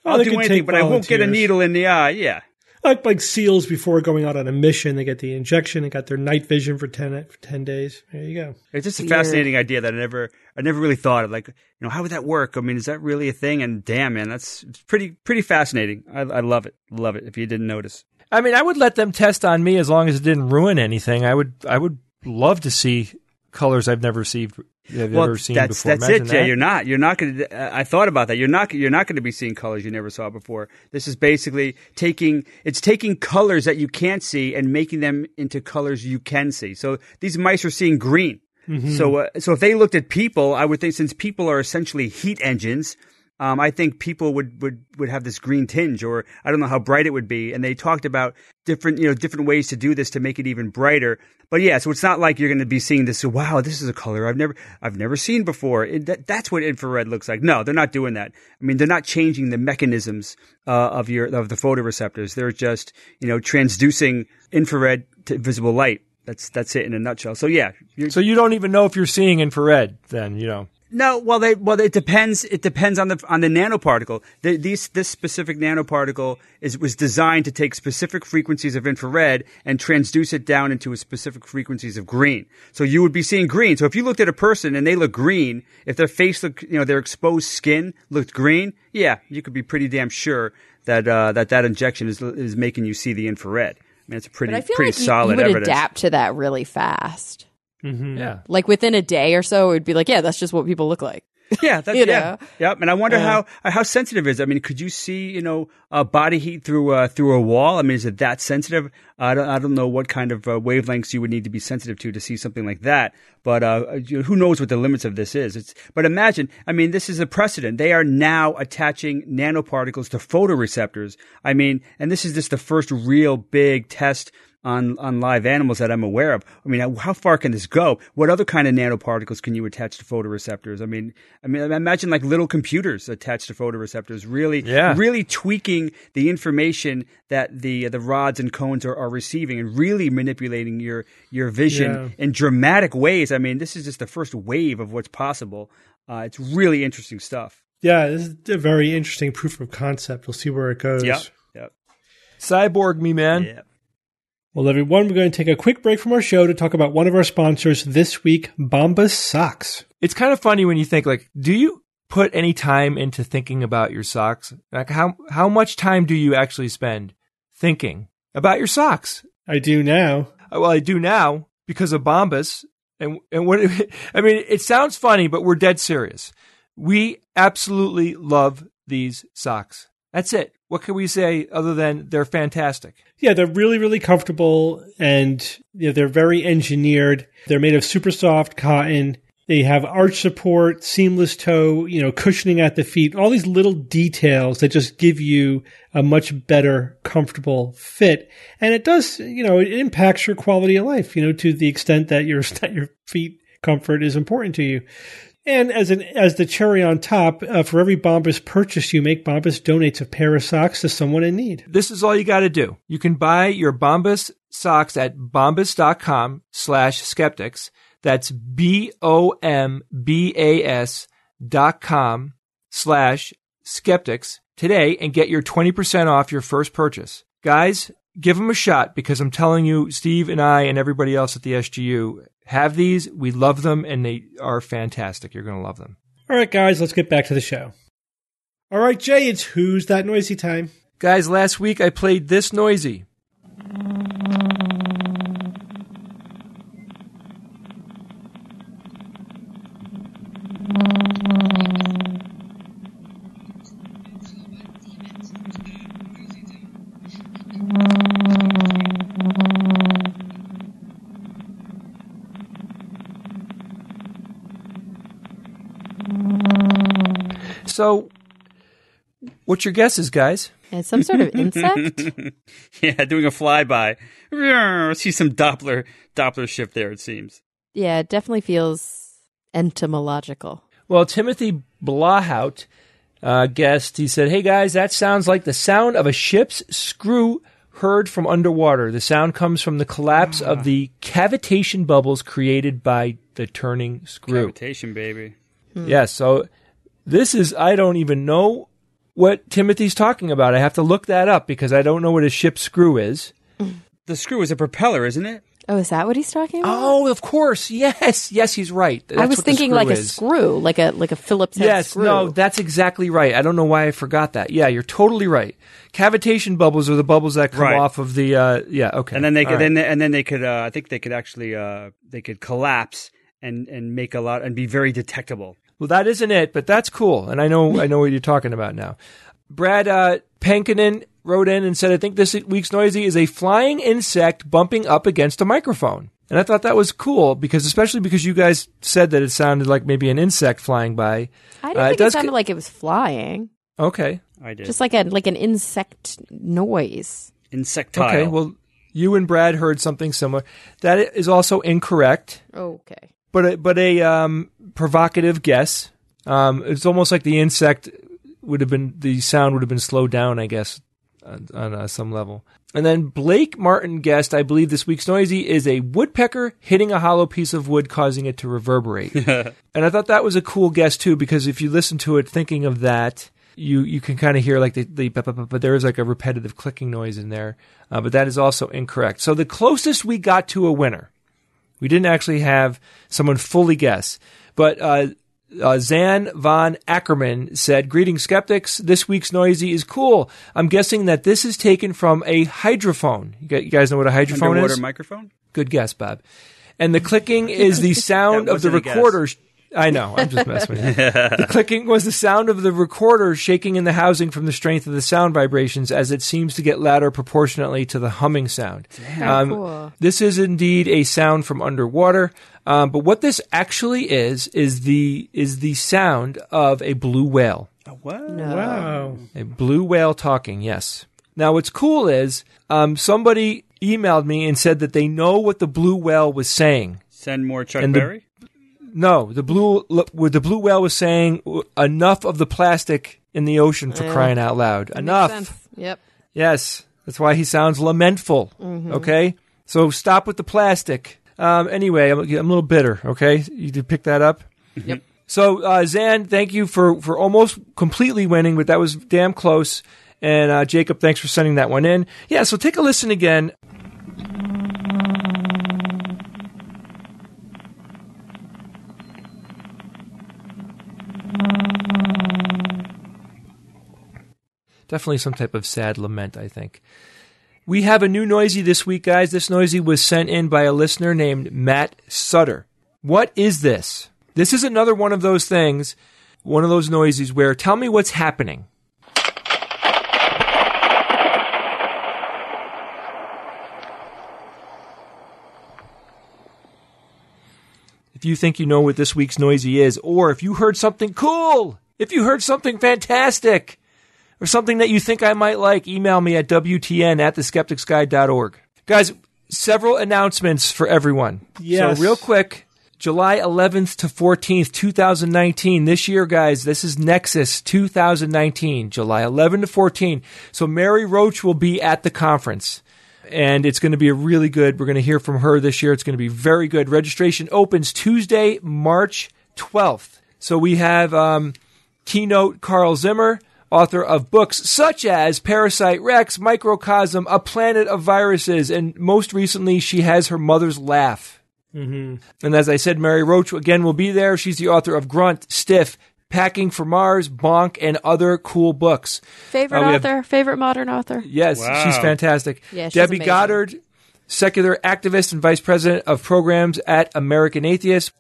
I'll do anything, but I won't get a needle in the eye. Yeah. Like SEALs before going out on a mission, they get the injection and got their night vision for 10 days. There you go. It's just a fascinating idea that I never really thought of. Like, how would that work? I mean, is that really a thing? And damn, man, it's pretty fascinating. I love it. Love it. If you didn't notice. I mean, I would let them test on me as long as it didn't ruin anything. I would love to see colors I've never seen before. That's it, Jay. That. You're not going to. I thought about that. You're not going to be seeing colors you never saw before. This is basically taking colors that you can't see and making them into colors you can see. So these mice are seeing green. Mm-hmm. So if they looked at people, I would think, since people are essentially heat engines, I think people would have this green tinge, or I don't know how bright it would be. And they talked about different ways to do this to make it even brighter. But yeah, so it's not like you're going to be seeing this. Wow, this is a color I've never seen before. That's what infrared looks like. No, they're not doing that. I mean, they're not changing the mechanisms of the photoreceptors. They're just transducing infrared to visible light. That's it in a nutshell. So yeah. So you don't even know if you're seeing infrared then. No, well, it depends. It depends on the nanoparticle. This specific nanoparticle was designed to take specific frequencies of infrared and transduce it down into a specific frequencies of green. So you would be seeing green. So if you looked at a person and they look green, if their face looked, their exposed skin looked green, yeah, you could be pretty damn sure that that injection is making you see the infrared. I mean, it's a pretty solid evidence. I feel like you would adapt to that really fast. Mm-hmm. Yeah, like within a day or so, it would be like, yeah, that's just what people look like. Yeah, that's Yep. And I wonder how sensitive it is. I mean, could you see, body heat through a wall? I mean, is it that sensitive? I don't know what kind of wavelengths you would need to be sensitive to see something like that. But who knows what the limits of this is? But imagine, I mean, this is a precedent. They are now attaching nanoparticles to photoreceptors. I mean, and this is just the first real big test on live animals that I'm aware of. I mean, how far can this go? What other kind of nanoparticles can you attach to photoreceptors? I mean, imagine like little computers attached to photoreceptors, really tweaking the information that the rods and cones are receiving and really manipulating your vision in dramatic ways. I mean, this is just the first wave of what's possible. It's really interesting stuff. Yeah, this is a very interesting proof of concept. We'll see where it goes. Yep. Cyborg me, man. Yep. Well, everyone, we're going to take a quick break from our show to talk about one of our sponsors this week, Bombas Socks. It's kind of funny when you think, like, do you put any time into thinking about your socks? Like, how much time do you actually spend thinking about your socks? I do now. Well, I do now because of Bombas. And what I mean, it sounds funny, but we're dead serious. We absolutely love these socks. That's it. What can we say other than they're fantastic? Yeah, they're really, really comfortable, and they're very engineered. They're made of super soft cotton. They have arch support, seamless toe, cushioning at the feet, all these little details that just give you a much better, comfortable fit. And it does, it impacts your quality of life, to the extent that your feet comfort is important to you. And as the cherry on top, for every Bombas purchase you make, Bombas donates a pair of socks to someone in need. This is all you got to do. You can buy your Bombas socks at bombas.com/skeptics. That's BOMBAS.com/skeptics today and get your 20% off your first purchase. Guys, give them a shot because I'm telling you, Steve and I and everybody else at the SGU have these. We love them, and they are fantastic. You're going to love them. All right, guys, let's get back to the show. All right, Jay, it's Who's That Noisy time. Guys, last week I played This Noisy. So, what's your guesses, guys? It's some sort of insect? Yeah, doing a flyby. See some Doppler shift there, it seems. Yeah, it definitely feels entomological. Well, Timothy Blahout guessed. He said, "Hey, guys, that sounds like the sound of a ship's screw heard from underwater. The sound comes from the collapse of the cavitation bubbles created by the turning screw." Cavitation, baby. Hmm. Yeah, so... this is, I don't even know what Timothy's talking about. I have to look that up because I don't know what a ship screw is. The screw is a propeller, isn't it? Oh, is that what he's talking about? Oh, of course. Yes. Yes, he's right. That's I was thinking like a screw, like a Phillips head screw. Yes, no, that's exactly right. I don't know why I forgot that. Yeah, you're totally right. Cavitation bubbles are the bubbles that come off of the, okay. And then they could collapse and make a lot, and be very detectable. Well, that isn't it, but that's cool, and I know what you're talking about now. Brad Pankinen wrote in and said, "I think this week's noisy is a flying insect bumping up against a microphone," and I thought that was cool because, especially because you guys said that it sounded like maybe an insect flying by. I didn't think it sounded like it was flying. Okay, I did. Just like an insect noise. Insectile. Okay, well, you and Brad heard something similar. That is also incorrect. Okay. But a provocative guess. It's almost like the insect the sound would have been slowed down, I guess, on some level. And then Blake Martin guessed, "I believe this week's noisy is a woodpecker hitting a hollow piece of wood, causing it to reverberate." And I thought that was a cool guess too, because if you listen to it thinking of that, you can kind of hear like the but there is like a repetitive clicking noise in there. But that is also incorrect. So the closest we got to a winner. We didn't actually have someone fully guess, but Zan von Ackerman said, "Greetings, skeptics. This week's noisy is cool. I'm guessing that this is taken from a hydrophone." You guys know what a hydrophone is? Underwater microphone? Good guess, Bob. "And the clicking is the sound of the recorder." I know. I'm just messing with you. "The clicking was the sound of the recorder shaking in the housing from the strength of the sound vibrations, as it seems to get louder proportionately to the humming sound." Cool. This is indeed a sound from underwater. But what this actually is the sound of a blue whale. Oh, wow. No. Wow. A blue whale talking, yes. Now, what's cool is somebody emailed me and said that they know what the blue whale was saying. Send more Chuck Berry? No, the blue whale was saying, "Enough of the plastic in the ocean, for crying out loud. Enough." Makes sense. Yep. Yes, that's why he sounds lamentful. Mm-hmm. Okay, so stop with the plastic. Anyway, I'm a little bitter. Okay, you did pick that up. Yep. So Zan, thank you for almost completely winning, but that was damn close. And Jacob, thanks for sending that one in. Yeah. So take a listen again. Definitely some type of sad lament, I think. We have a new noisy this week, guys. This noisy was sent in by a listener named Matt Sutter. What is this? This is another one of those things, one of those noisies where, tell me what's happening. If you think you know what this week's noisy is, or if you heard something cool, if you heard something fantastic, or something that you think I might like, email me at wtn@theskepticsguide.org. Guys, several announcements for everyone. Yes. So real quick, July 11th to 14th, 2019. This year, guys, this is Nexus 2019, July 11 to 14. So Mary Roach will be at the conference. And it's going to be we're going to hear from her this year. It's going to be very good. Registration opens Tuesday, March 12th. So we have keynote Carl Zimmer, author of books such as Parasite Rex, Microcosm, A Planet of Viruses, and most recently, she has Her Mother's Laugh. Mm-hmm. And as I said, Mary Roach, again, will be there. She's the author of Grunt, Stiff, Packing for Mars, Bonk, and other cool books. Favorite modern author. Yes, wow. She's fantastic. Yeah, she's Debbie amazing. Goddard, secular activist and vice president of programs at American Atheist.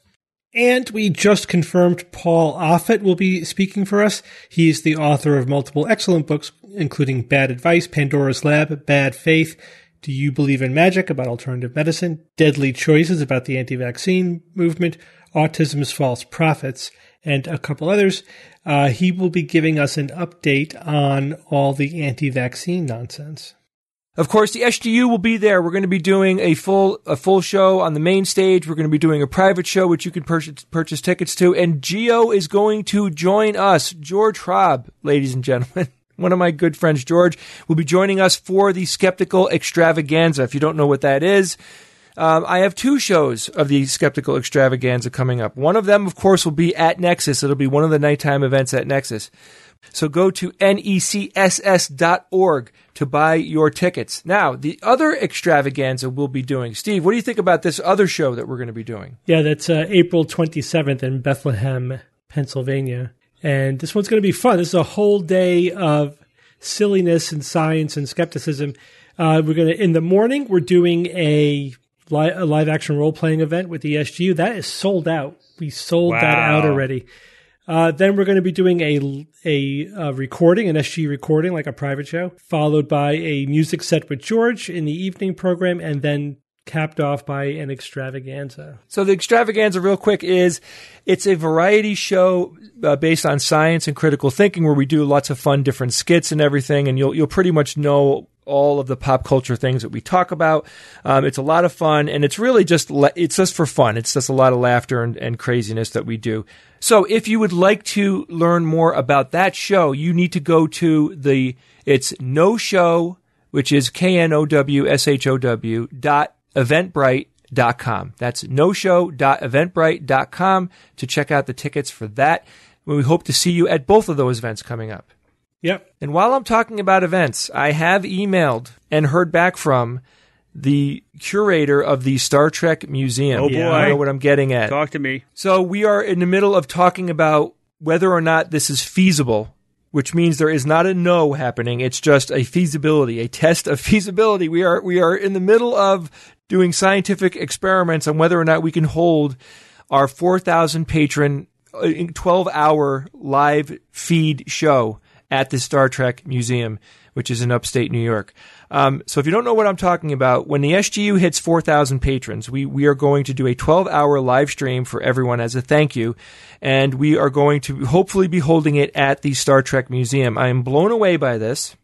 And we just confirmed Paul Offit will be speaking for us. He's the author of multiple excellent books, including Bad Advice, Pandora's Lab, Bad Faith, Do You Believe in Magic? About alternative medicine, Deadly Choices about the anti-vaccine movement, Autism's False Prophets, and a couple others. He will be giving us an update on all the anti-vaccine nonsense. Of course, the SGU will be there. We're going to be doing a full show on the main stage. We're going to be doing a private show, which you can purchase tickets to. And Geo is going to join us. George Robb, ladies and gentlemen, one of my good friends, George, will be joining us for the Skeptical Extravaganza. If you don't know what that is, I have two shows of the Skeptical Extravaganza coming up. One of them, of course, will be at Nexus. It'll be one of the nighttime events at Nexus. So go to necss.org to buy your tickets. Now, the other extravaganza we'll be doing. Steve, what do you think about this other show that we're going to be doing? Yeah, that's April 27th in Bethlehem, Pennsylvania. And this one's going to be fun. This is a whole day of silliness and science and skepticism. We're going to, in the morning, we're doing a live-action role-playing event with the SGU. That is sold out. We sold that out already. Then we're going to be doing a recording, an SG recording, like a private show, followed by a music set with George in the evening program, and then capped off by an extravaganza. So the extravaganza, real quick, it's a variety show based on science and critical thinking, where we do lots of fun different skits and everything, and you'll pretty much know all of the pop culture things that we talk about. It's a lot of fun, and it's really just for fun. It's just a lot of laughter and craziness that we do. So if you would like to learn more about that show, you need to go to it's No Show, which is knowshow.eventbrite.com. That's noshow.eventbrite.com to check out the tickets for that. We hope to see you at both of those events coming up. Yep. And while I'm talking about events, I have emailed and heard back from the curator of the Star Trek Museum. Oh, boy. I know what I'm getting at. Talk to me. So we are in the middle of talking about whether or not this is feasible, which means there is not a no happening. It's just a feasibility, a test of feasibility. We are in the middle of doing scientific experiments on whether or not we can hold our 4,000 patron 12-hour live feed show at the Star Trek Museum, which is in upstate New York. So if you don't know what I'm talking about, when the SGU hits 4,000 patrons, we are going to do a 12-hour live stream for everyone as a thank you, and we are going to hopefully be holding it at the Star Trek Museum. I am blown away by this,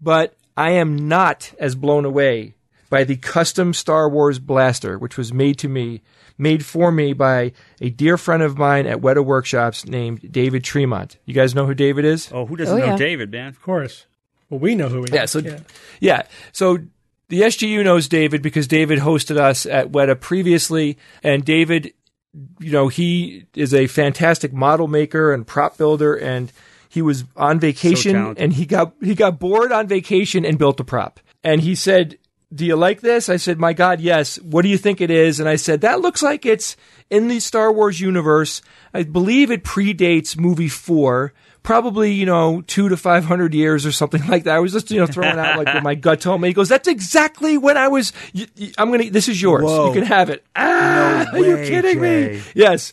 but I am not as blown away by the custom Star Wars blaster, which was made for me by a dear friend of mine at Weta Workshops named David Tremont. You guys know who David is? Oh, who doesn't know David, man? Of course. Well, we know who he is. So the SGU knows David because David hosted us at Weta previously, and David, you know, he is a fantastic model maker and prop builder, and he was on vacation, and he got bored on vacation and built a prop. And he said, "Do you like this?" I said, "My God, yes. What do you think it is?" And I said, "That looks like it's in the Star Wars universe. I believe it predates movie 4, probably, 200 to 500 years or something like that." I was just, throwing out like my gut told me. He goes, "That's exactly when I was, this is yours. Whoa. You can have it." Ah, no way, are you kidding Jay. Me? Yes.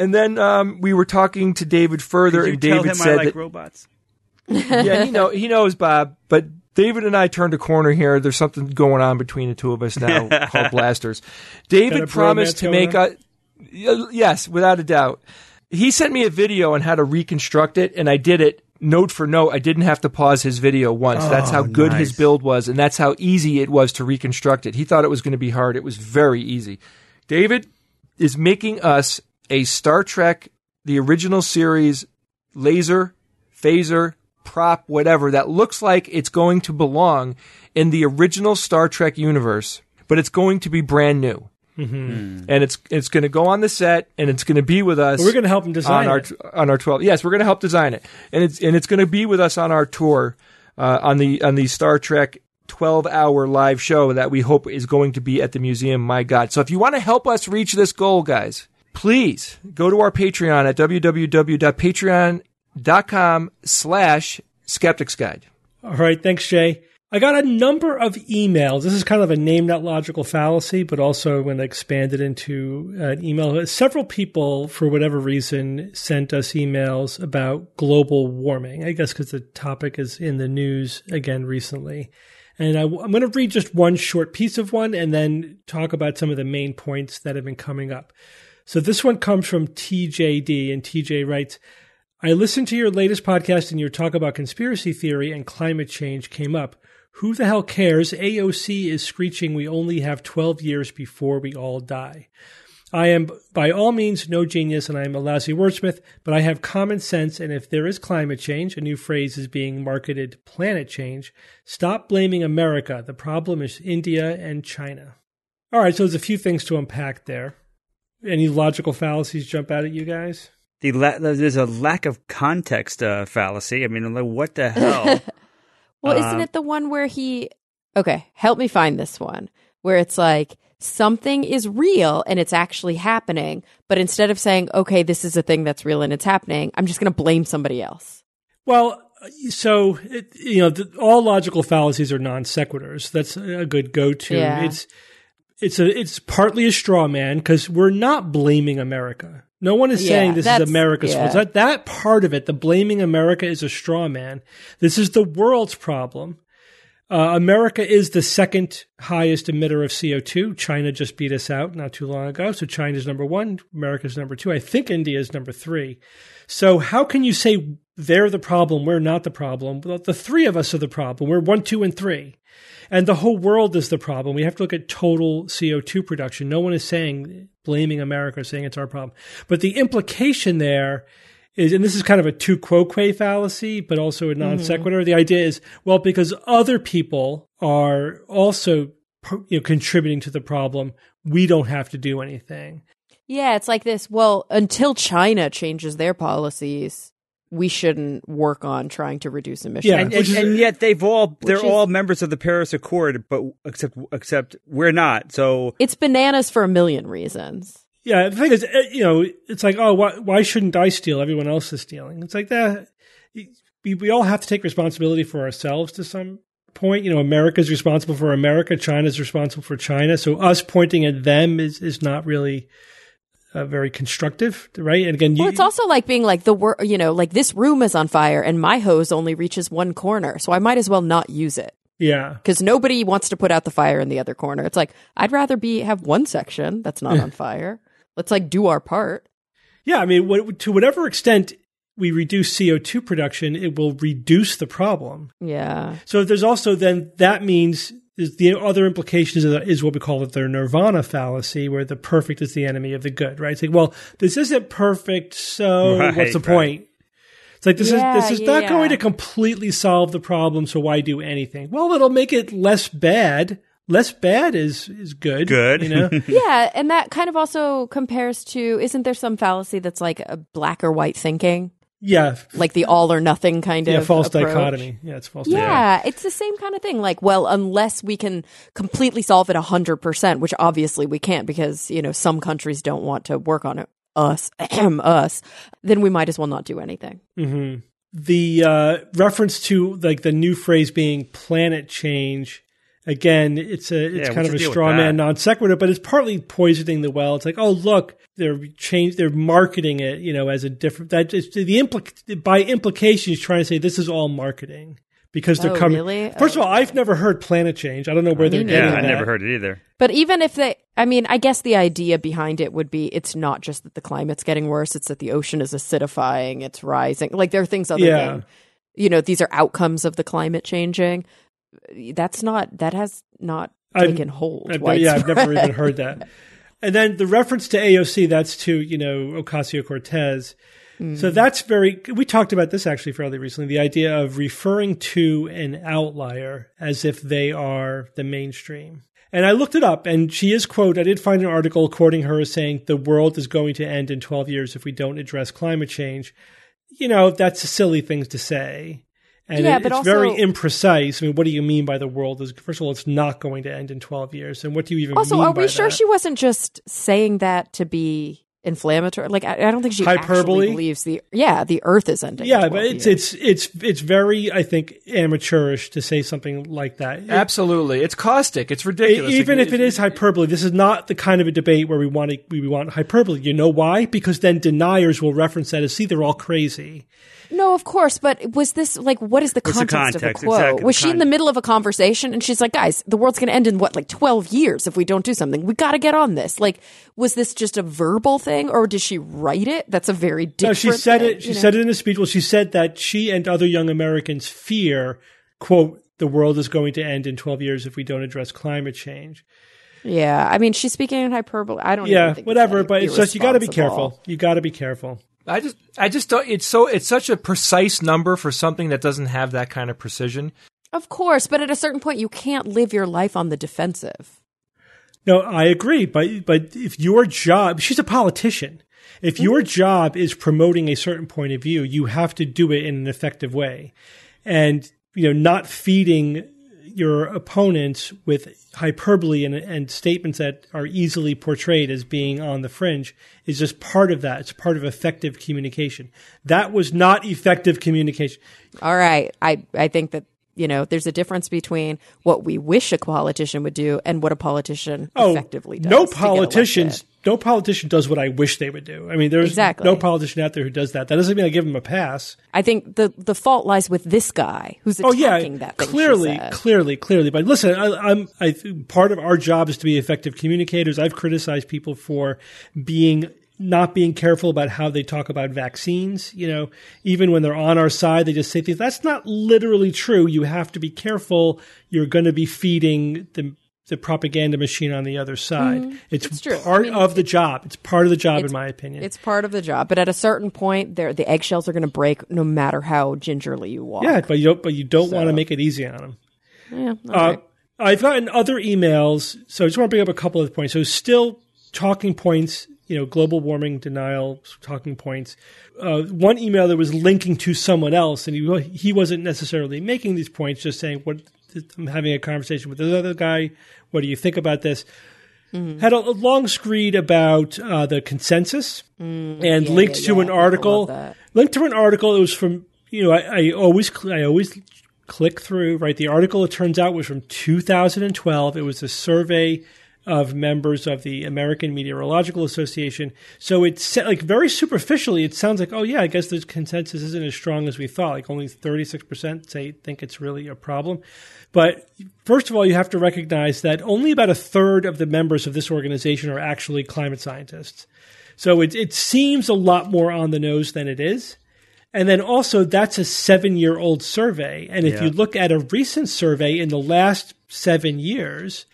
And then we were talking to David further. Did you and tell David him said I like that, robots? Yeah, he knows, Bob, but David and I turned a corner here. There's something going on between the two of us now called blasters. David promised to make a – yes, without a doubt. He sent me a video on how to reconstruct it, and I did it note for note. I didn't have to pause his video once. Oh, that's how good his build was, and that's how easy it was to reconstruct it. He thought it was going to be hard. It was very easy. David is making us a Star Trek, the original series, laser, phaser, prop, whatever, that looks like it's going to belong in the original Star Trek universe, but it's going to be brand new. Mm-hmm. And it's going to go on the set, and it's going to be with us. We're going to help him design on our 12. Yes, we're going to help design it, and it's going to be with us on our tour on the Star Trek 12-hour live show that we hope is going to be at the museum. My God! So if you want to help us reach this goal, guys, please go to our Patreon at www.patreon.com/skeptics guide. All right. Thanks, Jay. I got a number of emails. This is kind of a name not logical fallacy, but also I'm going to expand it into an email. Several people, for whatever reason, sent us emails about global warming, I guess because the topic is in the news again recently. And I'm going to read just one short piece of one and then talk about some of the main points that have been coming up. So this one comes from TJD, and TJ writes, "I listened to your latest podcast and your talk about conspiracy theory and climate change came up. Who the hell cares? AOC is screeching we only have 12 years before we all die. I am by all means no genius and I am a lousy wordsmith, but I have common sense, and if there is climate change, a new phrase is being marketed, planet change, stop blaming America. The problem is India and China." All right, so there's a few things to unpack there. Any logical fallacies jump out at you guys? There's a lack of context fallacy. I mean, what the hell? Well, isn't it the one where help me find this one, where it's like something is real and it's actually happening, but instead of saying, okay, this is a thing that's real and it's happening, I'm just going to blame somebody else. Well, so, all logical fallacies are non sequiturs. That's a good go-to. Yeah. It's partly a straw man because we're not blaming America. No one is saying this is America's fault. That part of it, the blaming America, is a straw man. This is the world's problem. America is the second highest emitter of CO2. China just beat us out not too long ago. So China's number one, America's number two. I think India's number three. So how can you say they're the problem, we're not the problem? Well, the three of us are the problem. We're 1, 2, and 3. And the whole world is the problem. We have to look at total CO2 production. No one is blaming America or saying it's our problem. But the implication there is, and this is kind of a tu quoque fallacy, but also a non sequitur. The idea is, well, because other people are also contributing to the problem, we don't have to do anything. Yeah, it's like this. Well, until China changes their policies, we shouldn't work on trying to reduce emissions. Yeah, and yet they're all members of the Paris Accord, but except we're not. So it's bananas for a million reasons. Yeah, the thing is, it's like, oh, why shouldn't I steal? Everyone else is stealing. It's like that. We all have to take responsibility for ourselves to some point. America's responsible for America. China's responsible for China. So us pointing at them is not really very constructive, right? And again, it's also like being like this room is on fire and my hose only reaches one corner, so I might as well not use it. Yeah, because nobody wants to put out the fire in the other corner. It's like I'd rather have one section that's not on fire. Let's do our part. Yeah, I mean, to whatever extent we reduce CO2 production, it will reduce the problem. Yeah. So there's also then that means the other implications is what we call the nirvana fallacy, where the perfect is the enemy of the good, right? It's like, well, this isn't perfect, so what's the point? It's like this is not going to completely solve the problem, so why do anything? Well, it'll make it less bad. Less bad is good. Good. Yeah, and that kind of also compares to, isn't there some fallacy that's like a black or white thinking? Yeah. Like the all or nothing kind of false approach. Dichotomy. Yeah, it's false dichotomy. Yeah, it's the same kind of thing. Like, well, unless we can completely solve it 100%, which obviously we can't because, some countries don't want to work on it, us, then we might as well not do anything. Mm-hmm. The reference to like the new phrase being planet change. Again, it's kind of a straw man non sequitur, but it's partly poisoning the well. It's like, oh look, they're marketing it, as a different. That it's by implication, he's trying to say this is all marketing because they're coming. Really? First of all, I've never heard planet change. I don't know where they're getting that. Yeah, I never heard it either. But even if I guess the idea behind it would be it's not just that the climate's getting worse; it's that the ocean is acidifying, it's rising. Like there are things other than, these are outcomes of the climate changing. That has not taken hold. I've never even heard that. And then the reference to AOC, that's to, Ocasio-Cortez. Mm. So that's we talked about this actually fairly recently, the idea of referring to an outlier as if they are the mainstream. And I looked it up and she is I did find an article quoting her as saying, the world is going to end in 12 years if we don't address climate change. That's a silly thing to say. And it's also very imprecise. I mean, what do you mean by the world is? First of all, it's not going to end in 12 years. And what do you even mean by that? Also, are we sure she wasn't just saying that to be inflammatory? Like, I don't think she actually believes the Earth is ending. Yeah, but it's very, I think, amateurish to say something like that. Absolutely, it's caustic. It's ridiculous. Even if it is hyperbole, this is not the kind of a debate where we want hyperbole. You know why? Because then deniers will reference that as they're all crazy. No, of course, but was this what is the context of the quote? Exactly, was she in the middle of a conversation and she's like, guys, the world's going to end in 12 years if we don't do something. We got to get on this. Like, was this just a verbal thing or did she write it? That's a very different thing. No, she said it. She said it in a speech. Well, she said that she and other young Americans fear, quote, the world is going to end in 12 years if we don't address climate change. Yeah. I mean, she's speaking in hyperbole. I don't even think whatever, but it's just you got to be careful. You got to be careful. I just don't. It's such a precise number for something that doesn't have that kind of precision. Of course, but at a certain point, you can't live your life on the defensive. No, I agree. But if your job, she's a politician. If your job is promoting a certain point of view, you have to do it in an effective way, and not feeding your opponents with hyperbole and statements that are easily portrayed as being on the fringe is just part of that. It's part of effective communication. That was not effective communication. All right. I think that, there's a difference between what we wish a politician would do and what a politician effectively does. No politician does what I wish they would do. I mean, there's no politician out there who does that. That doesn't mean I give him a pass. I think the fault lies with this guy who's attacking that thing. Clearly. But listen, I'm part of our job is to be effective communicators. I've criticized people for not being careful about how they talk about vaccines. Even when they're on our side, they just say things. That's not literally true. You have to be careful. You're going to be feeding the propaganda machine on the other side. Mm-hmm. It's true. It's part of the job, in my opinion. It's part of the job. But at a certain point, the eggshells are going to break no matter how gingerly you walk. Yeah, but you don't want to make it easy on them. Yeah, right. I've gotten other emails. So I just want to bring up a couple of points. So still talking points you know, global warming denial talking points. One email that was linking to someone else, and he wasn't necessarily making these points, just saying, "What, I'm having a conversation with this other guy. What do you think about this?" Mm-hmm. Had a long screed about the consensus and linked to an article. Linked to an article. It was from, you know, I always click through, right? The article, it turns out, was from 2012. It was a survey of members of the American Meteorological Association. So it's like, very superficially, it sounds like, oh yeah, I guess the consensus isn't as strong as we thought. Like only 36% think it's really a problem. But first of all, you have to recognize that only about a third of the members of this organization are actually climate scientists. So it seems a lot more on the nose than it is. And then also, that's a 7-year-old survey. And if you look at a recent survey in the last 7 years,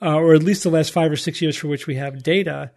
or at least the last 5 or 6 years for which we have data,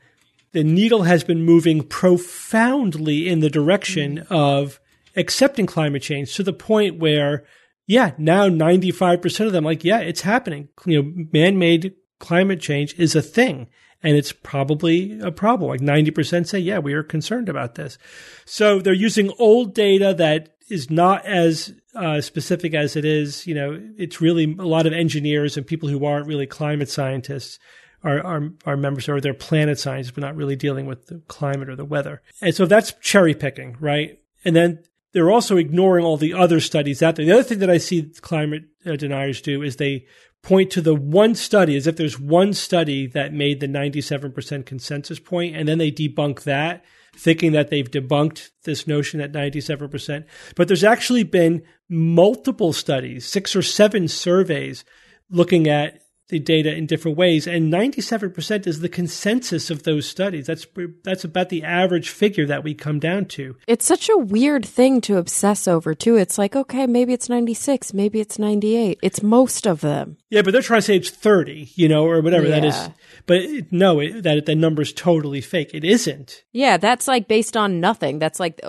the needle has been moving profoundly in the direction of accepting climate change, to the point where, now 95% of them, like, it's happening. You know, man-made climate change is a thing, and it's probably a problem. Like 90% say, we are concerned about this. So they're using old data that is not as specific as it is. You know, it's really a lot of engineers and people who aren't really climate scientists are members, or they're planet scientists, but not really dealing with the climate or the weather. And so that's cherry picking, right? And then they're also ignoring all the other studies out there. The other thing that I see climate deniers do is they point to the one study, as if there's one study that made the 97% consensus point, and then they debunk that, thinking that they've debunked this notion at 97%. But there's actually been multiple studies, 6 or 7 surveys, looking at the data in different ways, and 97% is the consensus of those studies. That's about the average figure that we come down to. It's such a weird thing to obsess over, too. It's like, okay, maybe it's 96, maybe it's 98. It's most of them. Yeah, but they're trying to say it's 30, you know, or whatever that is. But no, that the number's totally fake. It isn't. Yeah, that's like based on nothing. That's like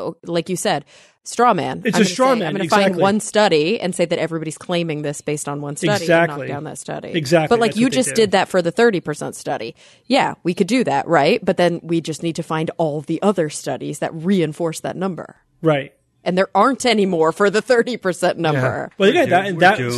you said, straw man. It's a straw man. I'm going to find one study and say that everybody's claiming this based on one study and knock down that study. Exactly. But like you just did that for the 30% study. Yeah, we could do that, right? But then we just need to find all the other studies that reinforce that number. Right. And there aren't any more for the 30% number. Yeah. Well, again,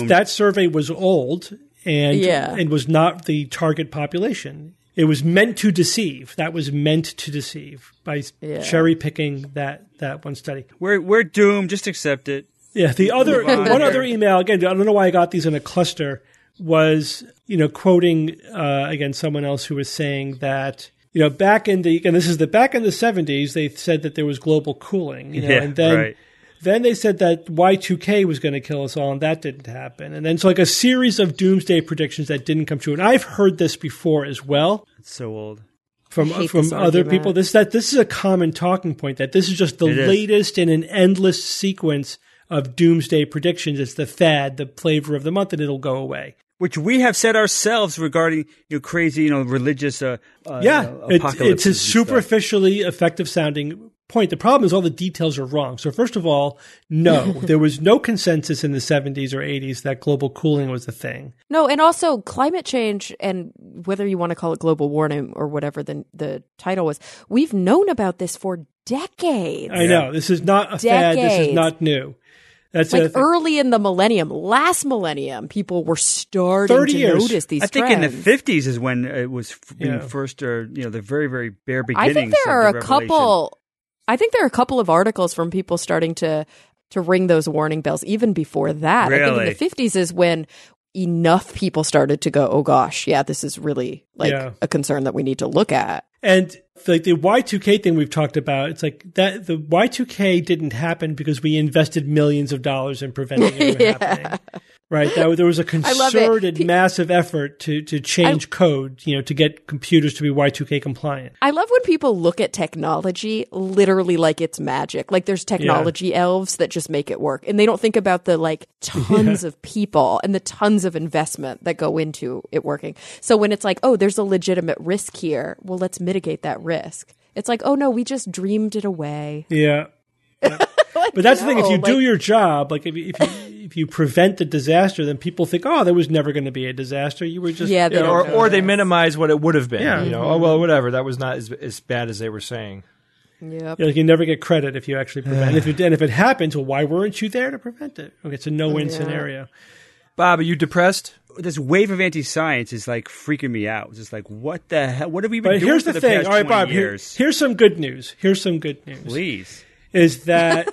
that survey was old and was not the target population. It was meant to deceive. That was meant to deceive by cherry picking that one study. We're doomed. Just accept it. Yeah. The other one other email, again, I don't know why I got these in a cluster, was, you know, quoting again someone else who was saying that, you know, back in the 70s, they said that there was global cooling, you know, and then then they said that Y2K was going to kill us all, and that didn't happen. And then it's like a series of doomsday predictions that didn't come true. And I've heard this before as well. It's so old. From other people. This is a common talking point, that this is just the latest in an endless sequence of doomsday predictions. It's the fad, the flavor of the month, and it'll go away. Which we have said ourselves regarding your crazy, you know, religious apocalypse. It's a superficially effective sounding point. The problem is all the details are wrong. So first of all, no, there was no consensus in the 70s or 80s that global cooling was a thing. No, and also climate change, and whether you want to call it global warming or whatever the title was, we've known about this for decades. I know. This is not a fad. This is not new. That's like early in the millennium, last millennium, people were starting to notice these trends. I think in the 50s is when it was first, or you know, the very, very bare beginnings. I think there are a couple of articles from people starting to ring those warning bells even before that. Really? I think in the 50s is when enough people started to go, oh gosh, this is really like a concern that we need to look at. And like the Y2K thing we've talked about, it's like that the Y2K didn't happen because we invested millions of dollars in preventing it from happening. Right. There was a concerted, massive effort to change code, you know, to get computers to be Y2K compliant. I love when people look at technology literally like it's magic. Like there's technology elves that just make it work. And they don't think about the like tons of people and the tons of investment that go into it working. So when it's like, oh, there's a legitimate risk here, well, let's mitigate that risk. It's like, oh no, we just dreamed it away. Yeah. But that's the thing. If you do your job, like if you if you prevent the disaster, then people think, oh, there was never going to be a disaster. You were just, you know, or they minimize what it would have been. Yeah. You know, oh well, whatever. That was not as bad as they were saying. Yep. You know, you never get credit if you actually prevent it. And if it happens, well, why weren't you there to prevent it? Okay, it's a no-win scenario. Bob, are you depressed? This wave of anti-science is like freaking me out. It's just like, what the hell? What have we been doing for the past 20 years? All right, Bob, here's some good news. Here's some good news. Please. Is that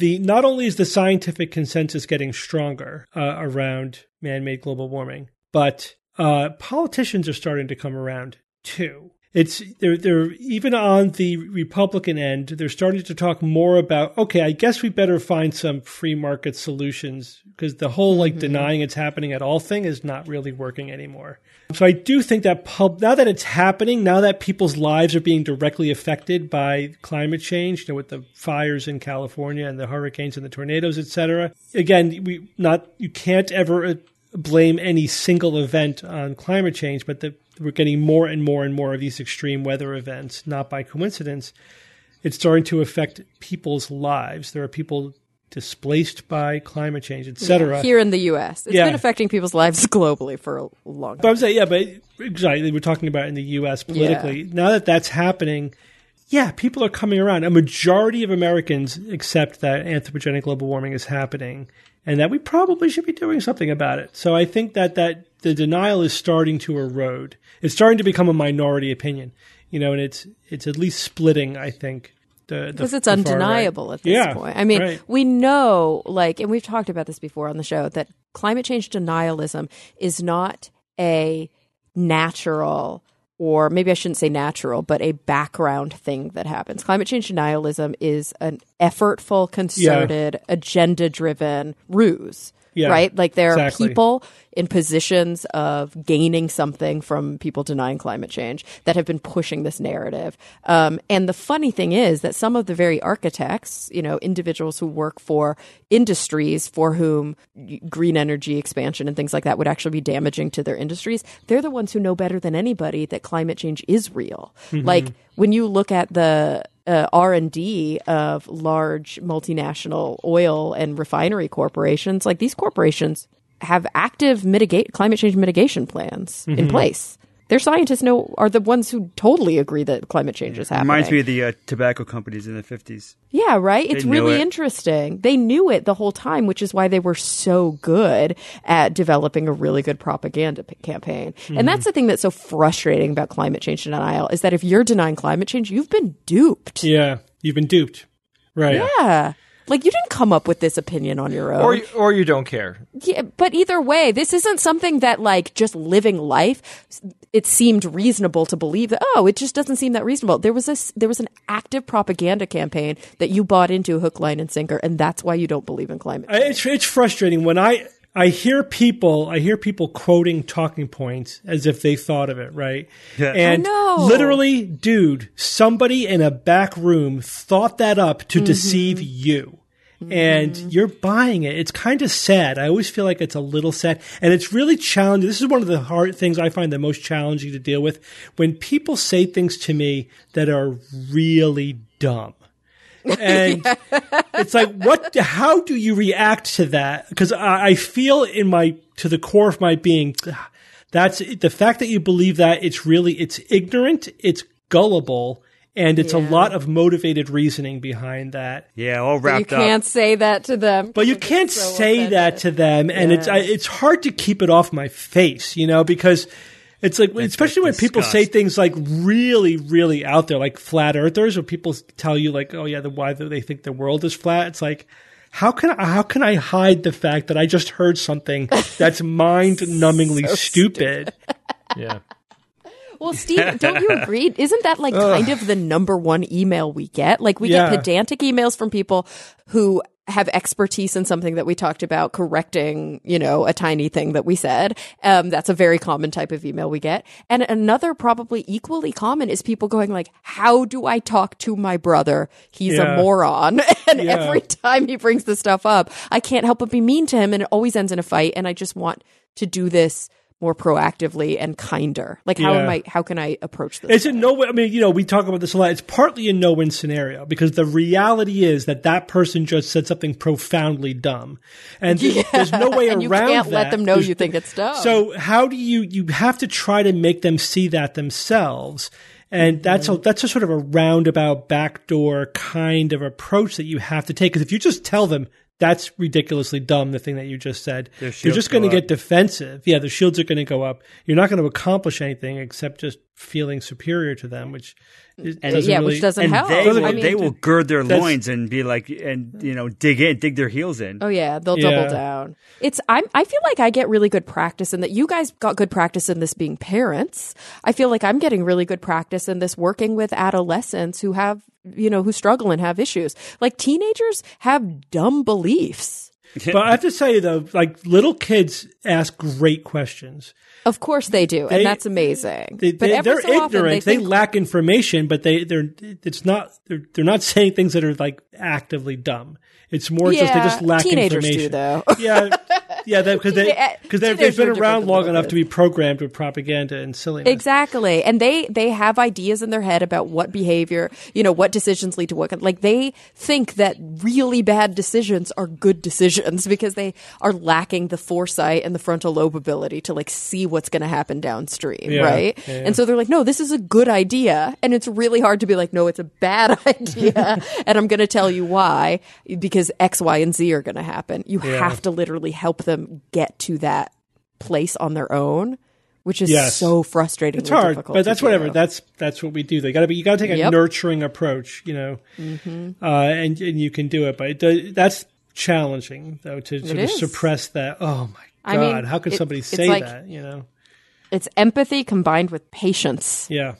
not only is the scientific consensus getting stronger around man-made global warming, but politicians are starting to come around too. They're even on the Republican end, they're starting to talk more about, okay, I guess we better find some free market solutions, because the whole denying it's happening at all thing is not really working anymore. So I do think that now that it's happening, now that people's lives are being directly affected by climate change, you know, with the fires in California and the hurricanes and the tornadoes, et cetera, again, you can't ever blame any single event on climate change, but we're getting more and more and more of these extreme weather events, not by coincidence. It's starting to affect people's lives. There are people displaced by climate change, et cetera. Yeah, here in the U.S. It's been affecting people's lives globally for a long time. But I'm saying, exactly. We're talking about in the U.S. politically. Yeah. Now that that's happening, people are coming around. A majority of Americans accept that anthropogenic global warming is happening and that we probably should be doing something about it. So I think that the denial is starting to erode. It's starting to become a minority opinion, you know, and it's at least splitting, I think. Because it's undeniable right. At this point. I mean, we know, and we've talked about this before on the show, that climate change denialism is not a natural, or maybe I shouldn't say natural, but a background thing that happens. Climate change denialism is an effortful, concerted, agenda-driven ruse, right? Like there are people in positions of gaining something from people denying climate change that have been pushing this narrative. And the funny thing is that some of the very architects, you know, individuals who work for industries for whom green energy expansion and things like that would actually be damaging to their industries, they're the ones who know better than anybody that climate change is real. Mm-hmm. Like when you look at the R&D of large multinational oil and refinery corporations, like these corporations have active climate change mitigation plans in place. Their scientists are the ones who totally agree that climate change is happening. Reminds me of the tobacco companies in the 50s. Yeah, right? It's really interesting. They knew it the whole time, which is why they were so good at developing a really good propaganda campaign. Mm-hmm. And that's the thing that's so frustrating about climate change denial, is that if you're denying climate change, you've been duped. Yeah, you've been duped. Right. Yeah. Like, you didn't come up with this opinion on your own. Or you don't care. Yeah, but either way, this isn't something that, just living life, it seemed reasonable to believe that, oh, it just doesn't seem that reasonable. There was an active propaganda campaign that you bought into hook, line, and sinker, and that's why you don't believe in climate change. It's frustrating when I hear people quoting talking points as if they thought of it, right? Yeah. And literally, dude, somebody in a back room thought that up to deceive you. And you're buying it. It's kind of sad. I always feel like it's a little sad. And it's really challenging. This is one of the hard things I find the most challenging to deal with. When people say things to me that are really dumb. And it's like, how do you react to that? Because I feel to the core of my being, that's the fact that you believe that it's ignorant, it's gullible. And it's a lot of motivated reasoning behind that. Yeah, all wrapped up. You can't say that to them. But you can't say that to them. And it's hard to keep it off my face, you know, because it's like, especially when people say things like really, really out there, like flat earthers, or people tell you like, oh, yeah, why do they think the world is flat? It's like, how can I hide the fact that I just heard something that's mind-numbingly stupid? Yeah. Well, Steve, don't you agree? Isn't that kind of the number one email we get? Like we get pedantic emails from people who have expertise in something that we talked about, correcting, you know, a tiny thing that we said. That's a very common type of email we get. And another probably equally common is people going like, how do I talk to my brother? He's a moron. And every time he brings this stuff up, I can't help but be mean to him. And it always ends in a fight. And I just want to do this more proactively and kinder? Like, how am I? How can I approach this? It's in no way. I mean, you know, we talk about this a lot. It's partly a no-win scenario because the reality is that that person just said something profoundly dumb, and there's no way around that. You can't let them know you think it's dumb. So how do you? You have to try to make them see that themselves. And that's a sort of a roundabout, backdoor kind of approach that you have to take. Because if you just tell them that's ridiculously dumb, the thing that you just said, they're just going to get defensive. Yeah, their shields are going to go up. You're not going to accomplish anything except just feeling superior to them, which doesn't help. They will gird their loins and be like, and you know, dig their heels in. Oh yeah, they'll double down. I feel like I get really good practice in that. You guys got good practice in this being parents. I feel like I'm getting really good practice in this working with adolescents who have, you know, who struggle and have issues. Like, teenagers have dumb beliefs. But I have to say, though, like, little kids ask great questions. Of course they do, and that's amazing. They're so ignorant. They lack information, but they're not saying things that are like actively dumb. It's more just they just lack information. Teenagers do, though. Because they've been around long enough to be programmed with propaganda and silliness. Exactly, and they have ideas in their head about what behavior, you know, what decisions lead to what. Like, they think that really bad decisions are good decisions because they are lacking the foresight and the frontal lobe ability to like see what's going to happen downstream, right? Yeah, yeah. And so they're like, no, this is a good idea, and it's really hard to be like, no, it's a bad idea, and I'm going to tell you why, because X, Y, and Z are going to happen. You have to literally help them get to that place on their own, which is so frustrating. It's hard, but that's whatever. That's what we do. You got to take a nurturing approach, you know, and you can do it. But that's challenging, though, to sort of suppress that. Oh my God, I mean, how could somebody say like, that? You know, it's empathy combined with patience. Yeah.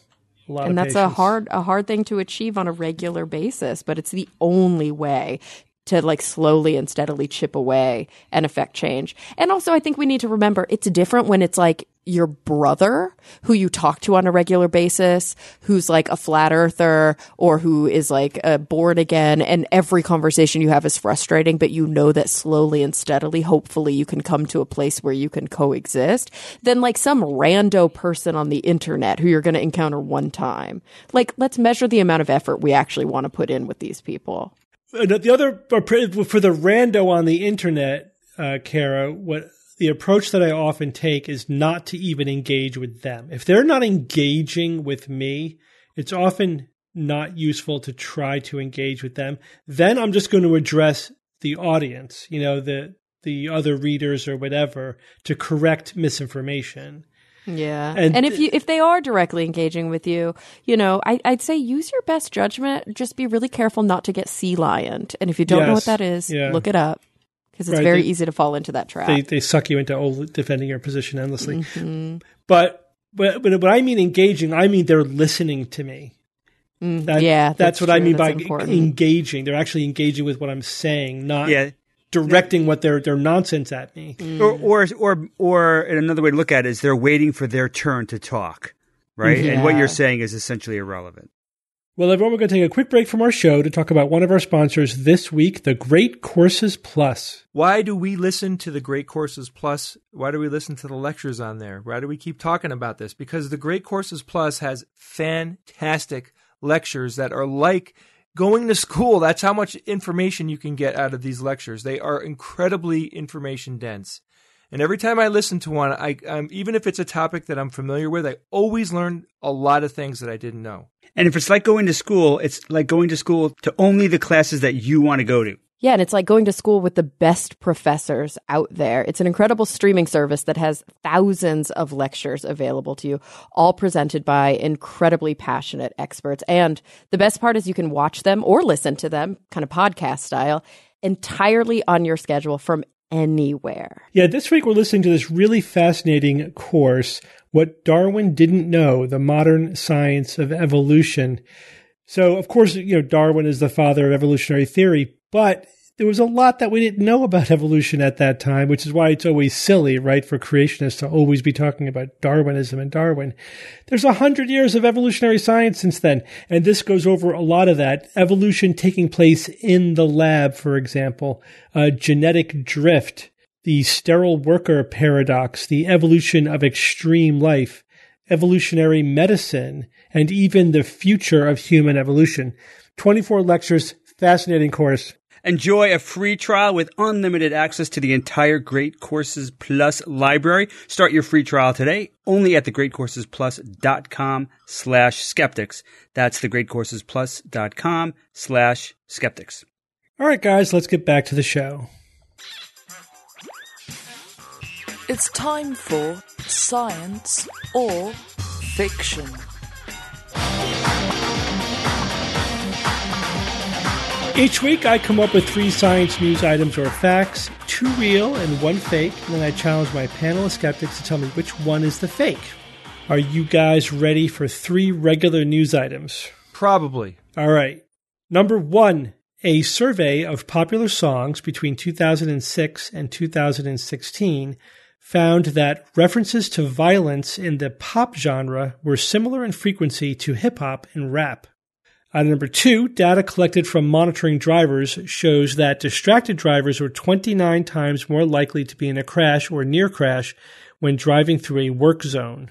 And that's patience. a hard thing to achieve on a regular basis, but it's the only way to like slowly and steadily chip away and affect change. And also, I think we need to remember it's different when it's like your brother who you talk to on a regular basis, who's like a flat earther or who is like born again, and every conversation you have is frustrating, but you know that slowly and steadily, hopefully you can come to a place where you can coexist, than like some rando person on the internet who you're going to encounter one time. Like, let's measure the amount of effort we actually want to put in with these people. The other, for the rando on the internet, Kara, the approach that I often take is not to even engage with them. If they're not engaging with me, it's often not useful to try to engage with them. Then I'm just going to address the audience, you know, the other readers or whatever, to correct misinformation. Yeah. And if they are directly engaging with you, you know, I'd say use your best judgment. Just be really careful not to get sea lioned. And if you don't know what that is, look it up, because it's very easy to fall into that trap. They suck you into defending your position endlessly. Mm-hmm. But when I mean engaging, I mean they're listening to me. That's what I mean by engaging. They're actually engaging with what I'm saying, not directing what their nonsense at me. Or another way to look at it is they're waiting for their turn to talk, right? Yeah. And what you're saying is essentially irrelevant. Well, everyone, we're going to take a quick break from our show to talk about one of our sponsors this week, The Great Courses Plus. Why do we listen to The Great Courses Plus? Why do we listen to the lectures on there? Why do we keep talking about this? Because The Great Courses Plus has fantastic lectures that are like going to school. That's how much information you can get out of these lectures. They are incredibly information dense. And every time I listen to one, I'm even if it's a topic that I'm familiar with, I always learn a lot of things that I didn't know. And if it's like going to school, it's like going to school to only the classes that you want to go to. Yeah, and it's like going to school with the best professors out there. It's an incredible streaming service that has thousands of lectures available to you, all presented by incredibly passionate experts. And the best part is you can watch them or listen to them, kind of podcast style, entirely on your schedule from anywhere. Yeah, this week we're listening to this really fascinating course, What Darwin Didn't Know, The Modern Science of Evolution. So, of course, you know, Darwin is the father of evolutionary theory, but there was a lot that we didn't know about evolution at that time, which is why it's always silly, right, for creationists to always be talking about Darwinism and Darwin. There's 100 years of evolutionary science since then, and this goes over a lot of that. Evolution taking place in the lab, for example, genetic drift, the sterile worker paradox, the evolution of extreme life, evolutionary medicine, and even the future of human evolution. 24 lectures, fascinating course. Enjoy a free trial with unlimited access to the entire Great Courses Plus library. Start your free trial today only at thegreatcoursesplus.com/skeptics. That's thegreatcoursesplus.com/skeptics. All right, guys, let's get back to the show. It's time for Science or Fiction. Each week, I come up with three science news items or facts, two real and one fake, and then I challenge my panel of skeptics to tell me which one is the fake. Are you guys ready for three regular news items? Probably. All right. Number one, a survey of popular songs between 2006 and 2016 found that references to violence in the pop genre were similar in frequency to hip-hop and rap. Item number two, data collected from monitoring drivers shows that distracted drivers were 29 times more likely to be in a crash or near crash when driving through a work zone.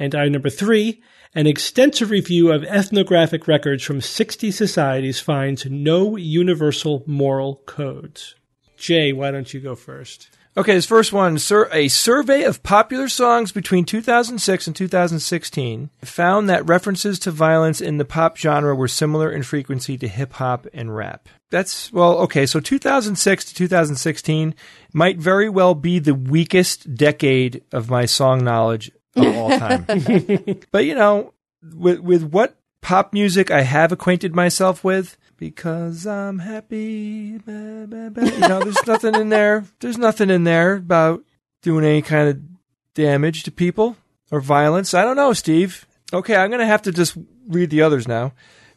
And item number three, an extensive review of ethnographic records from 60 societies finds no universal moral codes. Jay, why don't you go first? Okay, this first one, a survey of popular songs between 2006 and 2016 found that references to violence in the pop genre were similar in frequency to hip-hop and rap. That's, well, okay, so 2006 to 2016 might very well be the weakest decade of my song knowledge of all time. But, you know, with what pop music I have acquainted myself with, because I'm happy, bah, bah, bah. You know, there's nothing in there. There's nothing in there about doing any kind of damage to people or violence. I don't know, Steve. Okay, I'm going to have to just read the others now.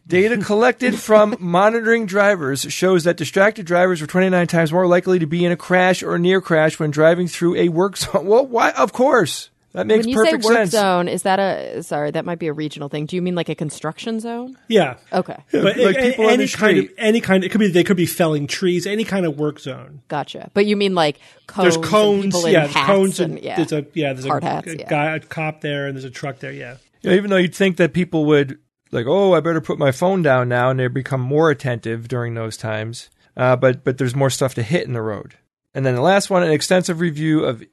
Data collected from monitoring drivers shows that distracted drivers were 29 times more likely to be in a crash or near crash when driving through a work zone. Well, why? Of course. That makes perfect sense. When you say work zone, is that a, sorry, that might be a regional thing. Do you mean like a construction zone? Yeah. Okay. But like people on the street. Any kind, they could be felling trees, any kind of work zone. Gotcha. But you mean like cones? There's cones, and yeah, hats cones, and yeah. There's hard hats, a guy, yeah. A cop there, and there's a truck there, yeah. You know, even though you'd think that people would like, oh, I better put my phone down now, and they become more attentive during those times. But there's more stuff to hit in the road. And then the last one, an extensive review of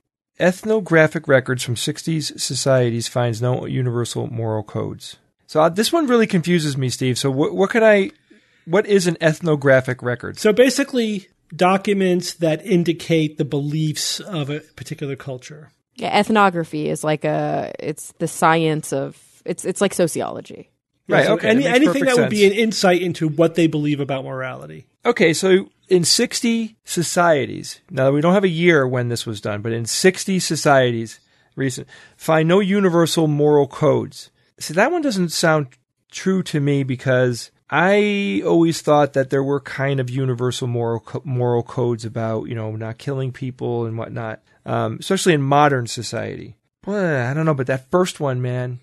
ethnographic records from 60s societies finds no universal moral codes. So this one really confuses me, Steve. So what is an ethnographic record? So basically documents that indicate the beliefs of a particular culture. Yeah, ethnography is like it's the science of, it's like sociology. Right, so okay. Anything that would be an insight into what they believe about morality. Okay, so in 60 societies, now we don't have a year when this was done, but in 60 societies recent, find no universal moral codes. So that one doesn't sound true to me because I always thought that there were kind of universal moral codes about, you know, not killing people and whatnot, especially in modern society. Well, I don't know, but that first one, man,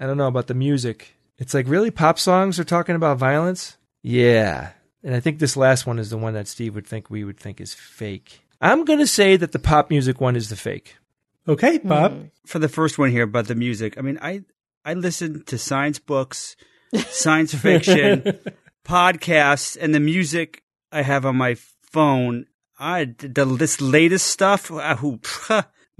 I don't know about the music. It's like, really? Pop songs are talking about violence? Yeah. And I think this last one is the one that Steve would think we would think is fake. I'm going to say that the pop music one is the fake. Okay, Bob. For the first one here about the music, I mean, I listen to science books, science fiction, podcasts, and the music I have on my phone. This latest stuff,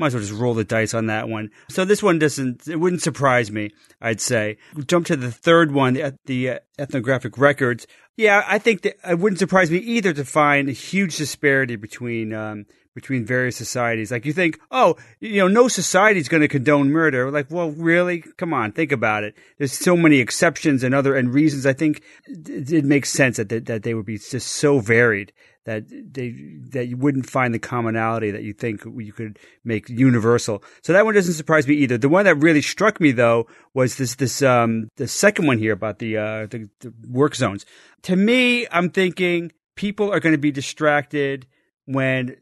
might as well just roll the dice on that one. So this one it wouldn't surprise me, I'd say. Jump to the third one, the ethnographic records. Yeah, I think that it wouldn't surprise me either to find a huge disparity between various societies. Like you think, oh, you know, no society's going to condone murder. Like, well, really? Come on, think about it. There's so many exceptions and reasons. I think it makes sense that they would be just so varied that you wouldn't find the commonality that you think you could make universal. So that one doesn't surprise me either. The one that really struck me though was this the second one here about the work zones. To me, I'm thinking people are going to be distracted.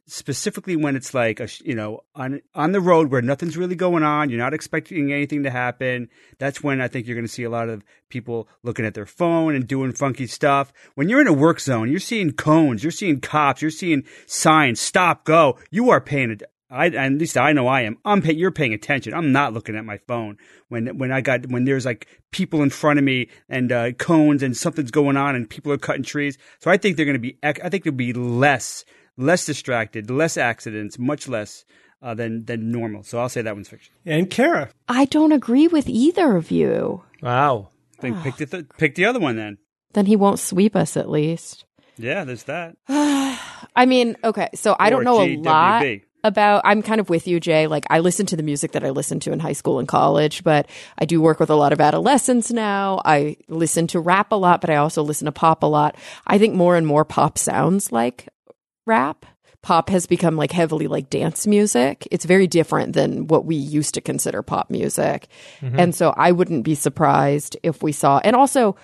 specifically when it's like, on the road where nothing's really going on, you're not expecting anything to happen. That's when I think you're going to see a lot of people looking at their phone and doing funky stuff. When you're in a work zone, you're seeing cones, you're seeing cops, you're seeing signs, stop, go. You are paying attention. At least I know I am. You're paying attention. I'm not looking at my phone when there's like people in front of me and cones and something's going on and people are cutting trees. So I think they're going to be. I think there'll be less distracted, less accidents, much less than normal. So I'll say that one's fiction. And Kara, I don't agree with either of you. Wow. Then pick the other one then. Then he won't sweep us at least. Yeah, there's that. I mean, okay. So I don't know a lot. I'm kind of with you, Jay. Like, I listen to the music that I listened to in high school and college, but I do work with a lot of adolescents now. I listen to rap a lot, but I also listen to pop a lot. I think more and more pop sounds like rap. Pop has become like heavily like dance music. It's very different than what we used to consider pop music. Mm-hmm. And so I wouldn't be surprised if we saw, and also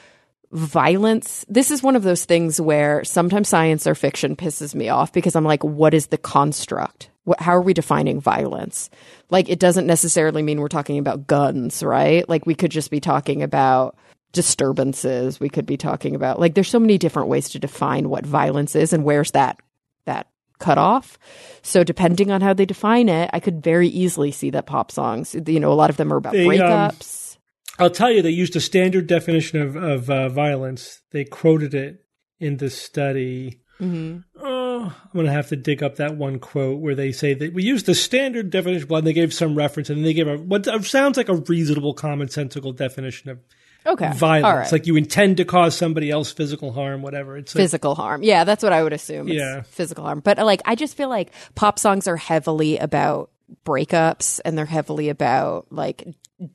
violence. This is one of those things where sometimes science or fiction pisses me off because I'm like, what is the construct? How are we defining violence? Like, it doesn't necessarily mean we're talking about guns, right? Like, we could just be talking about disturbances. We could be talking about, like, there's so many different ways to define what violence is and where's that cutoff. So depending on how they define it, I could very easily see that pop songs, a lot of them are about breakups. I'll tell you, they used a standard definition of violence. They quoted it in the study. Mm-hmm. Oh, I'm going to have to dig up that one quote where they say that we used the standard definition, and they gave some reference, and then they gave what sounds like a reasonable, commonsensical definition of violence. All right. Like, you intend to cause somebody else physical harm, whatever. It's like, physical harm. Yeah, that's what I would assume. It's physical harm. But like, I just feel like pop songs are heavily about breakups, and they're heavily about like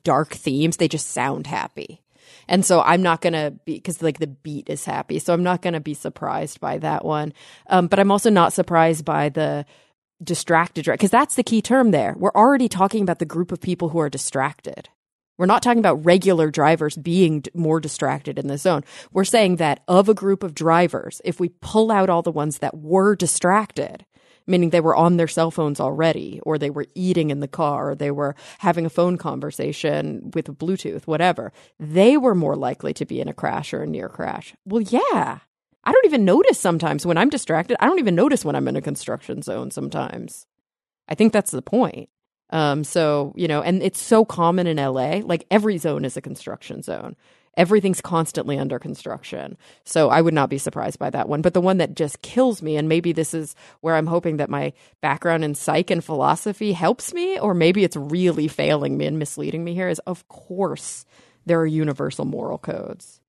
dark themes. They just sound happy, and so I'm not gonna be, because like the beat is happy, so I'm not gonna be surprised by that one, but I'm also not surprised by the distracted, because that's the key term there. We're already talking about the group of people who are distracted. We're not talking about regular drivers being more distracted in the zone. We're saying that of a group of drivers, if we pull out all the ones that were distracted, meaning they were on their cell phones already, or they were eating in the car, or they were having a phone conversation with Bluetooth, whatever. They were more likely to be in a crash or a near crash. Well, yeah. I don't even notice sometimes when I'm distracted. I don't even notice when I'm in a construction zone sometimes. I think that's the point. And it's so common in LA. Like, every zone is a construction zone. Everything's constantly under construction. So I would not be surprised by that one. But the one that just kills me, and maybe this is where I'm hoping that my background in psych and philosophy helps me, or maybe it's really failing me and misleading me here, is of course there are universal moral codes.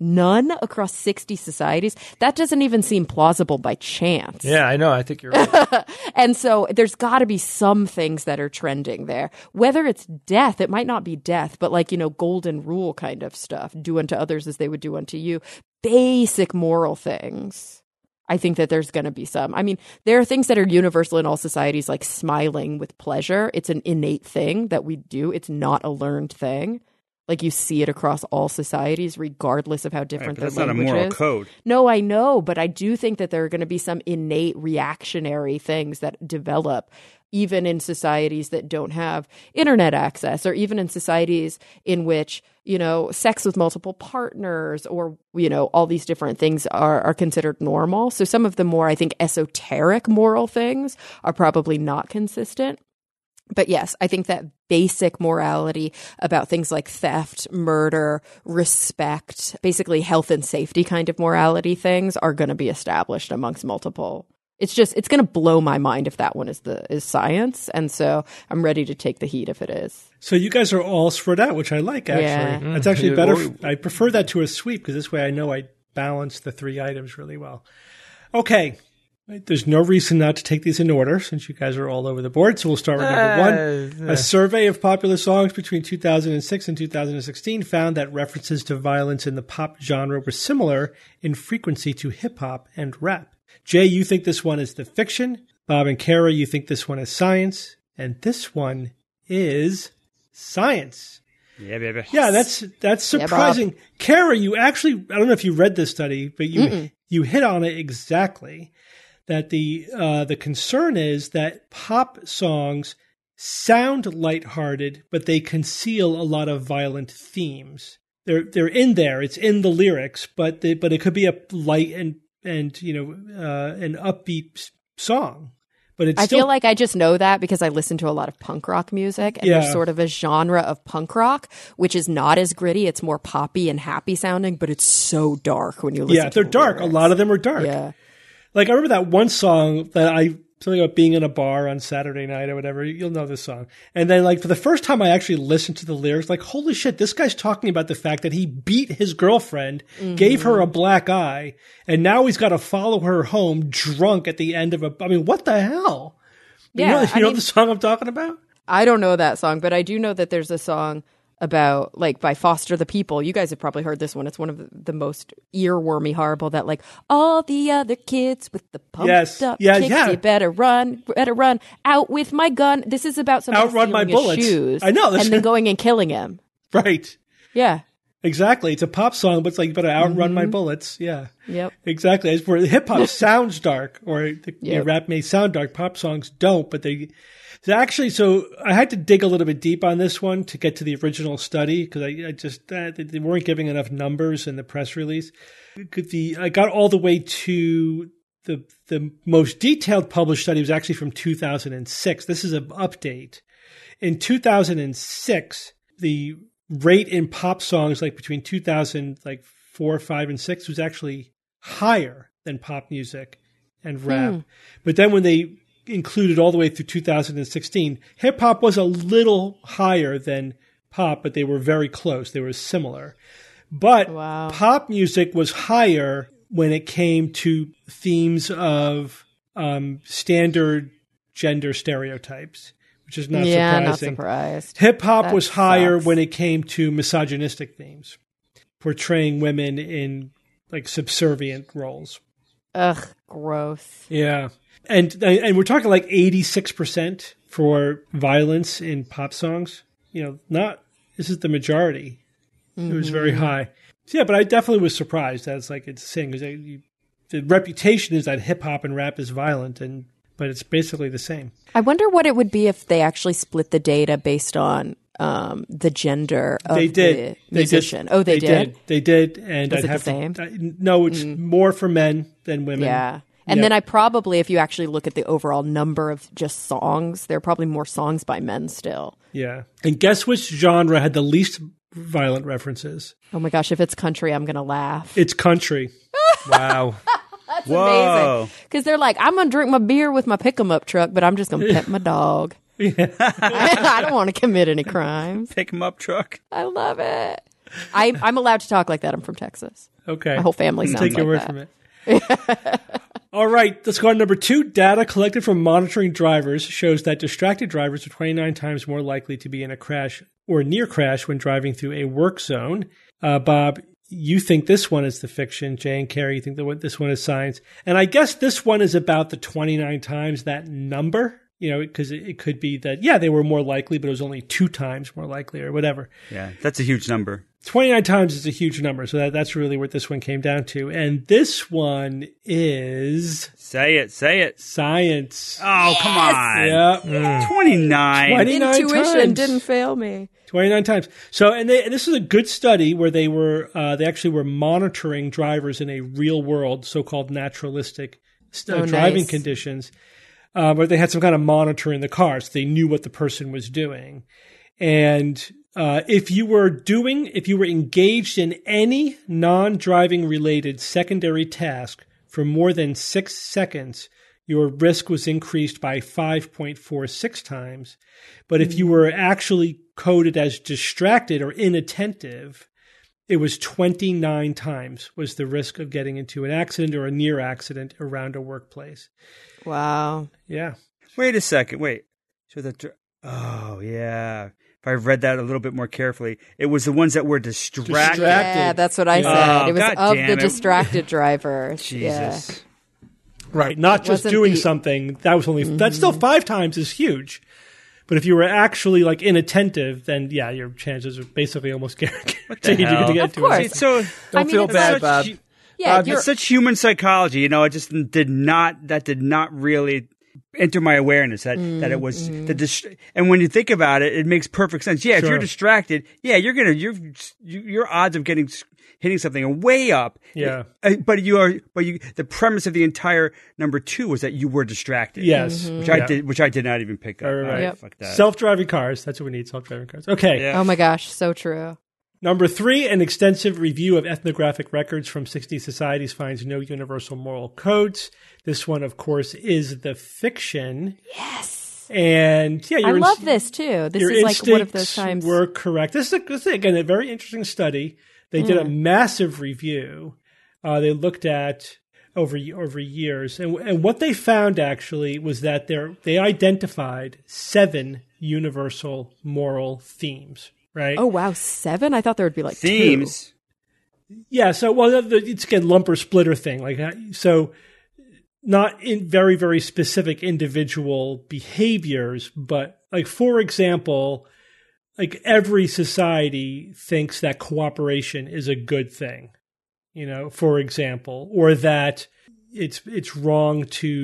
None across 60 societies. That doesn't even seem plausible by chance. Yeah, I know. I think you're right. And so there's got to be some things that are trending there. Whether it's death, it might not be death, but like, golden rule kind of stuff. Do unto others as they would do unto you. Basic moral things. I think that there's going to be some. I mean, there are things that are universal in all societies, like smiling with pleasure. It's an innate thing that we do. It's not a learned thing. Like, you see it across all societies, regardless of how different their language is. That's not a moral code. No, I know, but I do think that there are going to be some innate reactionary things that develop, even in societies that don't have internet access, or even in societies in which, sex with multiple partners, or, all these different things are considered normal. So some of the more, I think, esoteric moral things are probably not consistent. But yes, I think that basic morality about things like theft, murder, respect, basically health and safety kind of morality things are going to be established amongst multiple. It's going to blow my mind if that one is science. And so I'm ready to take the heat if it is. So you guys are all spread out, which I like, actually. Yeah. That's actually better. I prefer that to a sweep, because this way I know I balance the three items really well. Okay. There's no reason not to take these in order, since you guys are all over the board. So we'll start with number one. A survey of popular songs between 2006 and 2016 found that references to violence in the pop genre were similar in frequency to hip-hop and rap. Jay, you think this one is the fiction. Bob and Kara, you think this one is science. And this one is science. Yeah, baby. Yes. Yeah, that's surprising. Yeah, Kara, you actually – I don't know if you read this study, but you hit on it exactly. that the concern is that pop songs sound lighthearted, but they conceal a lot of violent themes. They're in there. It's in the lyrics, but it could be a light and an upbeat song. But it's I feel like I just know that because I listen to a lot of punk rock music, and there's sort of a genre of punk rock which is not as gritty. It's more poppy and happy sounding, but it's so dark when you listen to it. Yeah, they're dark. Lyrics. A lot of them are dark. Yeah. Like I remember that one song that something about being in a bar on Saturday night or whatever. You'll know this song. And then like for the first time I actually listened to the lyrics, like, holy shit, this guy's talking about the fact that he beat his girlfriend, gave her a black eye, and now he's got to follow her home drunk at the end of a, I mean, what the hell? Yeah, you know the song I'm talking about? I don't know that song, but I do know that there's a song about, like, by Foster the People. You guys have probably heard this one. It's one of the most earwormy, horrible, that, like, all the other kids with the pumped up kicks, you better run, out with my gun. This is about somebody outrun my bullets. Shoes. I know. And then going and killing him. Right. Yeah. Exactly. It's a pop song, but it's like, you better outrun my bullets. Yeah. Yep. Exactly. As where hip-hop sounds dark, or rap may sound dark, pop songs don't, but they... Actually, so I had to dig a little bit deep on this one to get to the original study because I just they weren't giving enough numbers in the press release. I got all the way to the most detailed published study was actually from 2006. This is an update. In 2006, the rate in pop songs like between 2004, 5, and 6 was actually higher than pop music and rap. But then when they included all the way through 2016, hip hop was a little higher than pop, but they were very close. They were similar. But pop music was higher when it came to themes of standard gender stereotypes, which is not surprising. Not surprised. Hip hop was higher when it came to misogynistic themes, portraying women in like subservient roles. Ugh, gross. Yeah. And we're talking like 86% for violence in pop songs. You know, this is the majority. It was very high. So yeah, but I definitely was surprised. That's like it's saying the reputation is that hip hop and rap is violent, but it's basically the same. I wonder what it would be if they actually split the data based on the gender of the musician. They did. And is it the same? No, it's more for men than women. Yeah. And then I probably, if you actually look at the overall number of just songs, there are probably more songs by men still. Yeah. And guess which genre had the least violent references? Oh my gosh, if it's country, I'm going to laugh. It's country. Wow. That's amazing. Because they're like, I'm going to drink my beer with my pick-em-up truck, but I'm just going to pet my dog. I don't want to commit any crimes. Pick-em-up truck. I love it. I'm allowed to talk like that. I'm from Texas. Okay. My whole family sounds like that. Take your word from it. All right, let's go on number 2. Data collected from monitoring drivers shows that distracted drivers are 29 times more likely to be in a crash or near crash when driving through a work zone. Bob, you think this one is the fiction. Jane, Carrie, you think this one is science. And I guess this one is about the 29 times that number, you know, because it could be that, yeah, they were more likely, but it was only 2 times more likely or whatever. Yeah, that's a huge number. 29 times is a huge number, so that's really what this one came down to. And this one is... Say it. Science. Oh, yes! Come on. Yeah. 29 Intuition times. Didn't fail me. 29 times. So, and this is a good study where they actually were monitoring drivers in a real-world, so-called naturalistic driving conditions, where they had some kind of monitor in the car, so they knew what the person was doing. And... if you were engaged in any non-driving related secondary task for more than 6 seconds, your risk was increased by 5.46 times. But if you were actually coded as distracted or inattentive, it was 29 times was the risk of getting into an accident or a near accident around a workplace. Wow. Yeah. Wait a second. Wait. So oh, yeah. If I've read that a little bit more carefully, it was the ones that were distracted. Yeah, that's what I said. It was distracted driver. Jesus. Yeah. Right. Not just doing something. That was only, that's still 5 times is huge. But if you were actually like inattentive, then yeah, your chances are basically almost guaranteed you're going to get into it. Of course. So don't feel bad, Bob. It's such human psychology, you know, that did not really enter my awareness that it was and when you think about it, it makes perfect sense. Yeah, sure. If you're distracted, your odds of hitting something are way up. Yeah, but the premise of the entire number two was that you were distracted. Yes, which I did not even pick up. Right. Yep. Fuck that. Self-driving cars. That's what we need. Self-driving cars. Okay. Yeah. Oh my gosh, so true. Number three, an extensive review of ethnographic records from 60 societies finds no universal moral codes. This one, of course, is the fiction. Yes. And yeah, I love this too. This is like one of those times. Your instincts were correct. This is again, a very interesting study. They did a massive review. They looked at over years. And what they found actually was that they identified 7 universal moral themes. Right. Oh, wow. 7? I thought there would be like themes. 2. Yeah. So, it's again, lumper splitter thing. Like, so not in very, very specific individual behaviors, but like, for example, like every society thinks that cooperation is a good thing, you know, for example, or that it's wrong to,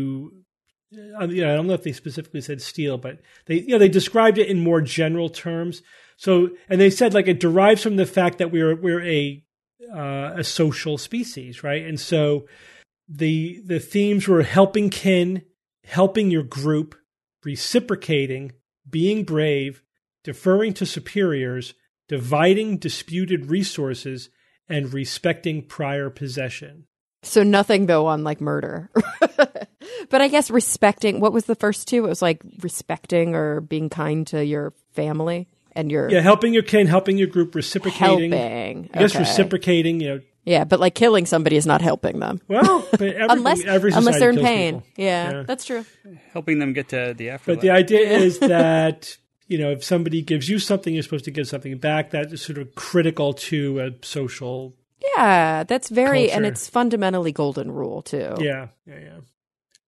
you know, I don't know if they specifically said steal, but they described it in more general terms. So, and they said like it derives from the fact that we're a social species, right? And so the themes were helping kin, helping your group, reciprocating, being brave, deferring to superiors, dividing disputed resources, and respecting prior possession. So nothing though on like murder. But I guess respecting, what was the first two? It was like respecting or being kind to your family. And helping your kin, helping your group, reciprocating. Helping. I guess reciprocating, you know. Yeah, but like killing somebody is not helping them. Well, but unless they're in pain. Yeah, that's true. Helping them get to the afterlife. But the idea is that, you know, if somebody gives you something, you're supposed to give something back. That is sort of critical to a social. Yeah, that's very culture. And it's fundamentally golden rule too. Yeah.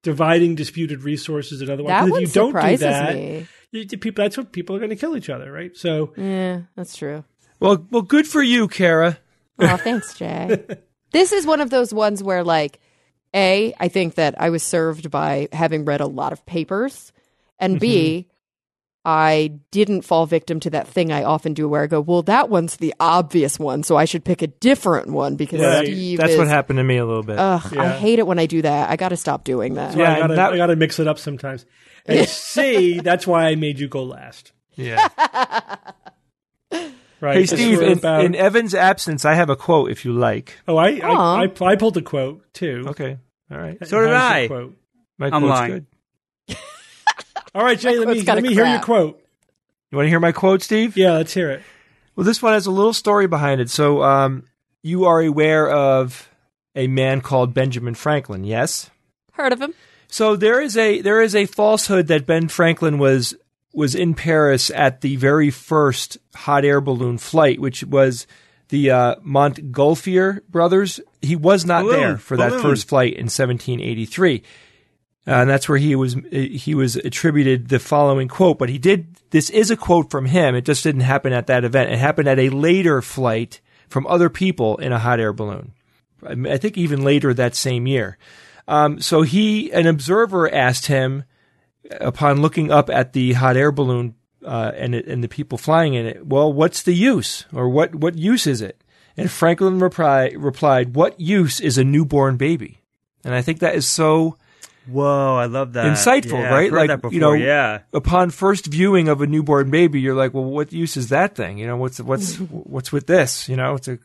Dividing disputed resources and otherwise. That one surprises me. That's what people are going to kill each other, right? So yeah, that's true. Well, good for you, Kara. Oh, thanks, Jay. This is one of those ones where, like, A, I think that I was served by having read a lot of papers, and B, I didn't fall victim to that thing I often do where I go, well, that one's the obvious one, so I should pick a different one because Steve that's what happened to me a little bit. Ugh, yeah. I hate it when I do that. I got to stop doing that. So yeah, I got to mix it up sometimes. And C, that's why I made you go last. Yeah. Right. Hey, Steve, in Evan's absence, I have a quote if you like. Oh, I pulled a quote too. Okay. All right. So did I. Quote? My quote's lying. Good. All right, Jay, let me hear your quote. You want to hear my quote, Steve? Yeah, let's hear it. Well, this one has a little story behind it. So you are aware of a man called Benjamin Franklin, yes? Heard of him. So there is a falsehood that Ben Franklin was in Paris at the very first hot air balloon flight, which was the Montgolfier brothers. He was not there for that first flight in 1783. And that's where he was attributed the following quote, but this is a quote from him. It just didn't happen at that event. It happened at a later flight from other people in a hot air balloon. I think even later that same year. So an observer asked him upon looking up at the hot air balloon, and the people flying in it, well, what's the use, or what use is it? And Franklin replied, what use is a newborn baby? And I think that is so, whoa, I love that. Insightful, yeah, right? I've heard like that before, you know, yeah. Upon first viewing of a newborn baby, you're like, well, what use is that thing? You know, what's with this? You know, it's a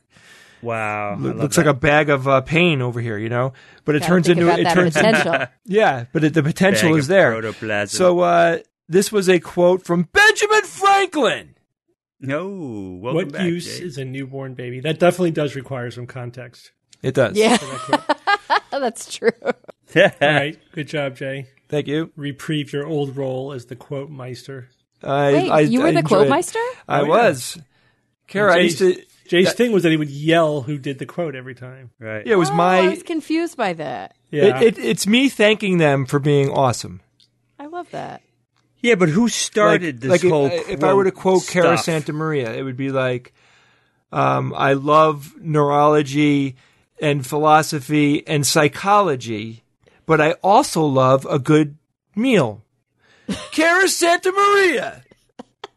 wow. Looks like a bag of pain over here, you know. But it turns into potential. Yeah, but the potential is there. So this was a quote from Benjamin Franklin. No, what back, use Jay. Is a newborn baby? That definitely does require some context. It does. Yeah. That's true. All right. Good job, Jay. Thank you. Reprieve your old role as the quote meister. You were the quote meister? I was. Kara, Jay's thing was that he would yell who did the quote every time. Right. Yeah, it was I was confused by that. Yeah. It's me thanking them for being awesome. I love that. Yeah, but who started this whole quote? If I were to quote Kara Santamaria, it would be like, I love neurology and philosophy and psychology, but I also love a good meal. Cara Santamaria.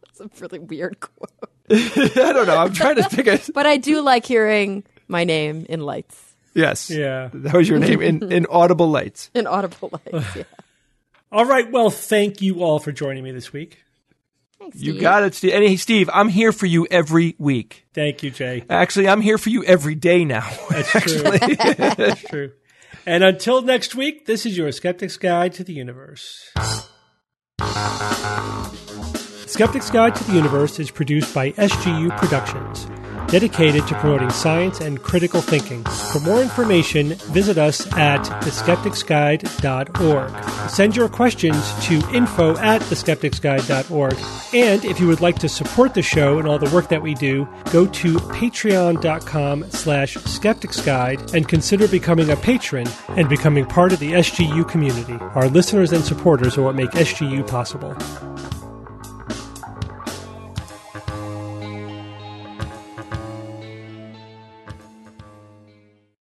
That's a really weird quote. I don't know. I'm trying to think of... But I do like hearing my name in lights. Yes. Yeah. That was your name in audible lights. In audible lights, yeah. All right. Well, thank you all for joining me this week. Thanks, Steve. You got it, Steve. And hey, Steve, I'm here for you every week. Thank you, Jay. Actually, I'm here for you every day now. That's true. That's true. And until next week, this is your Skeptic's Guide to the Universe. Skeptic's Guide to the Universe is produced by SGU Productions, dedicated to promoting science and critical thinking. For more information, visit us at theskepticsguide.org. Send your questions to info@theskepticsguide.org. And if you would like to support the show and all the work that we do, go to patreon.com/skepticsguide and consider becoming a patron and becoming part of the SGU community. Our listeners and supporters are what make SGU possible.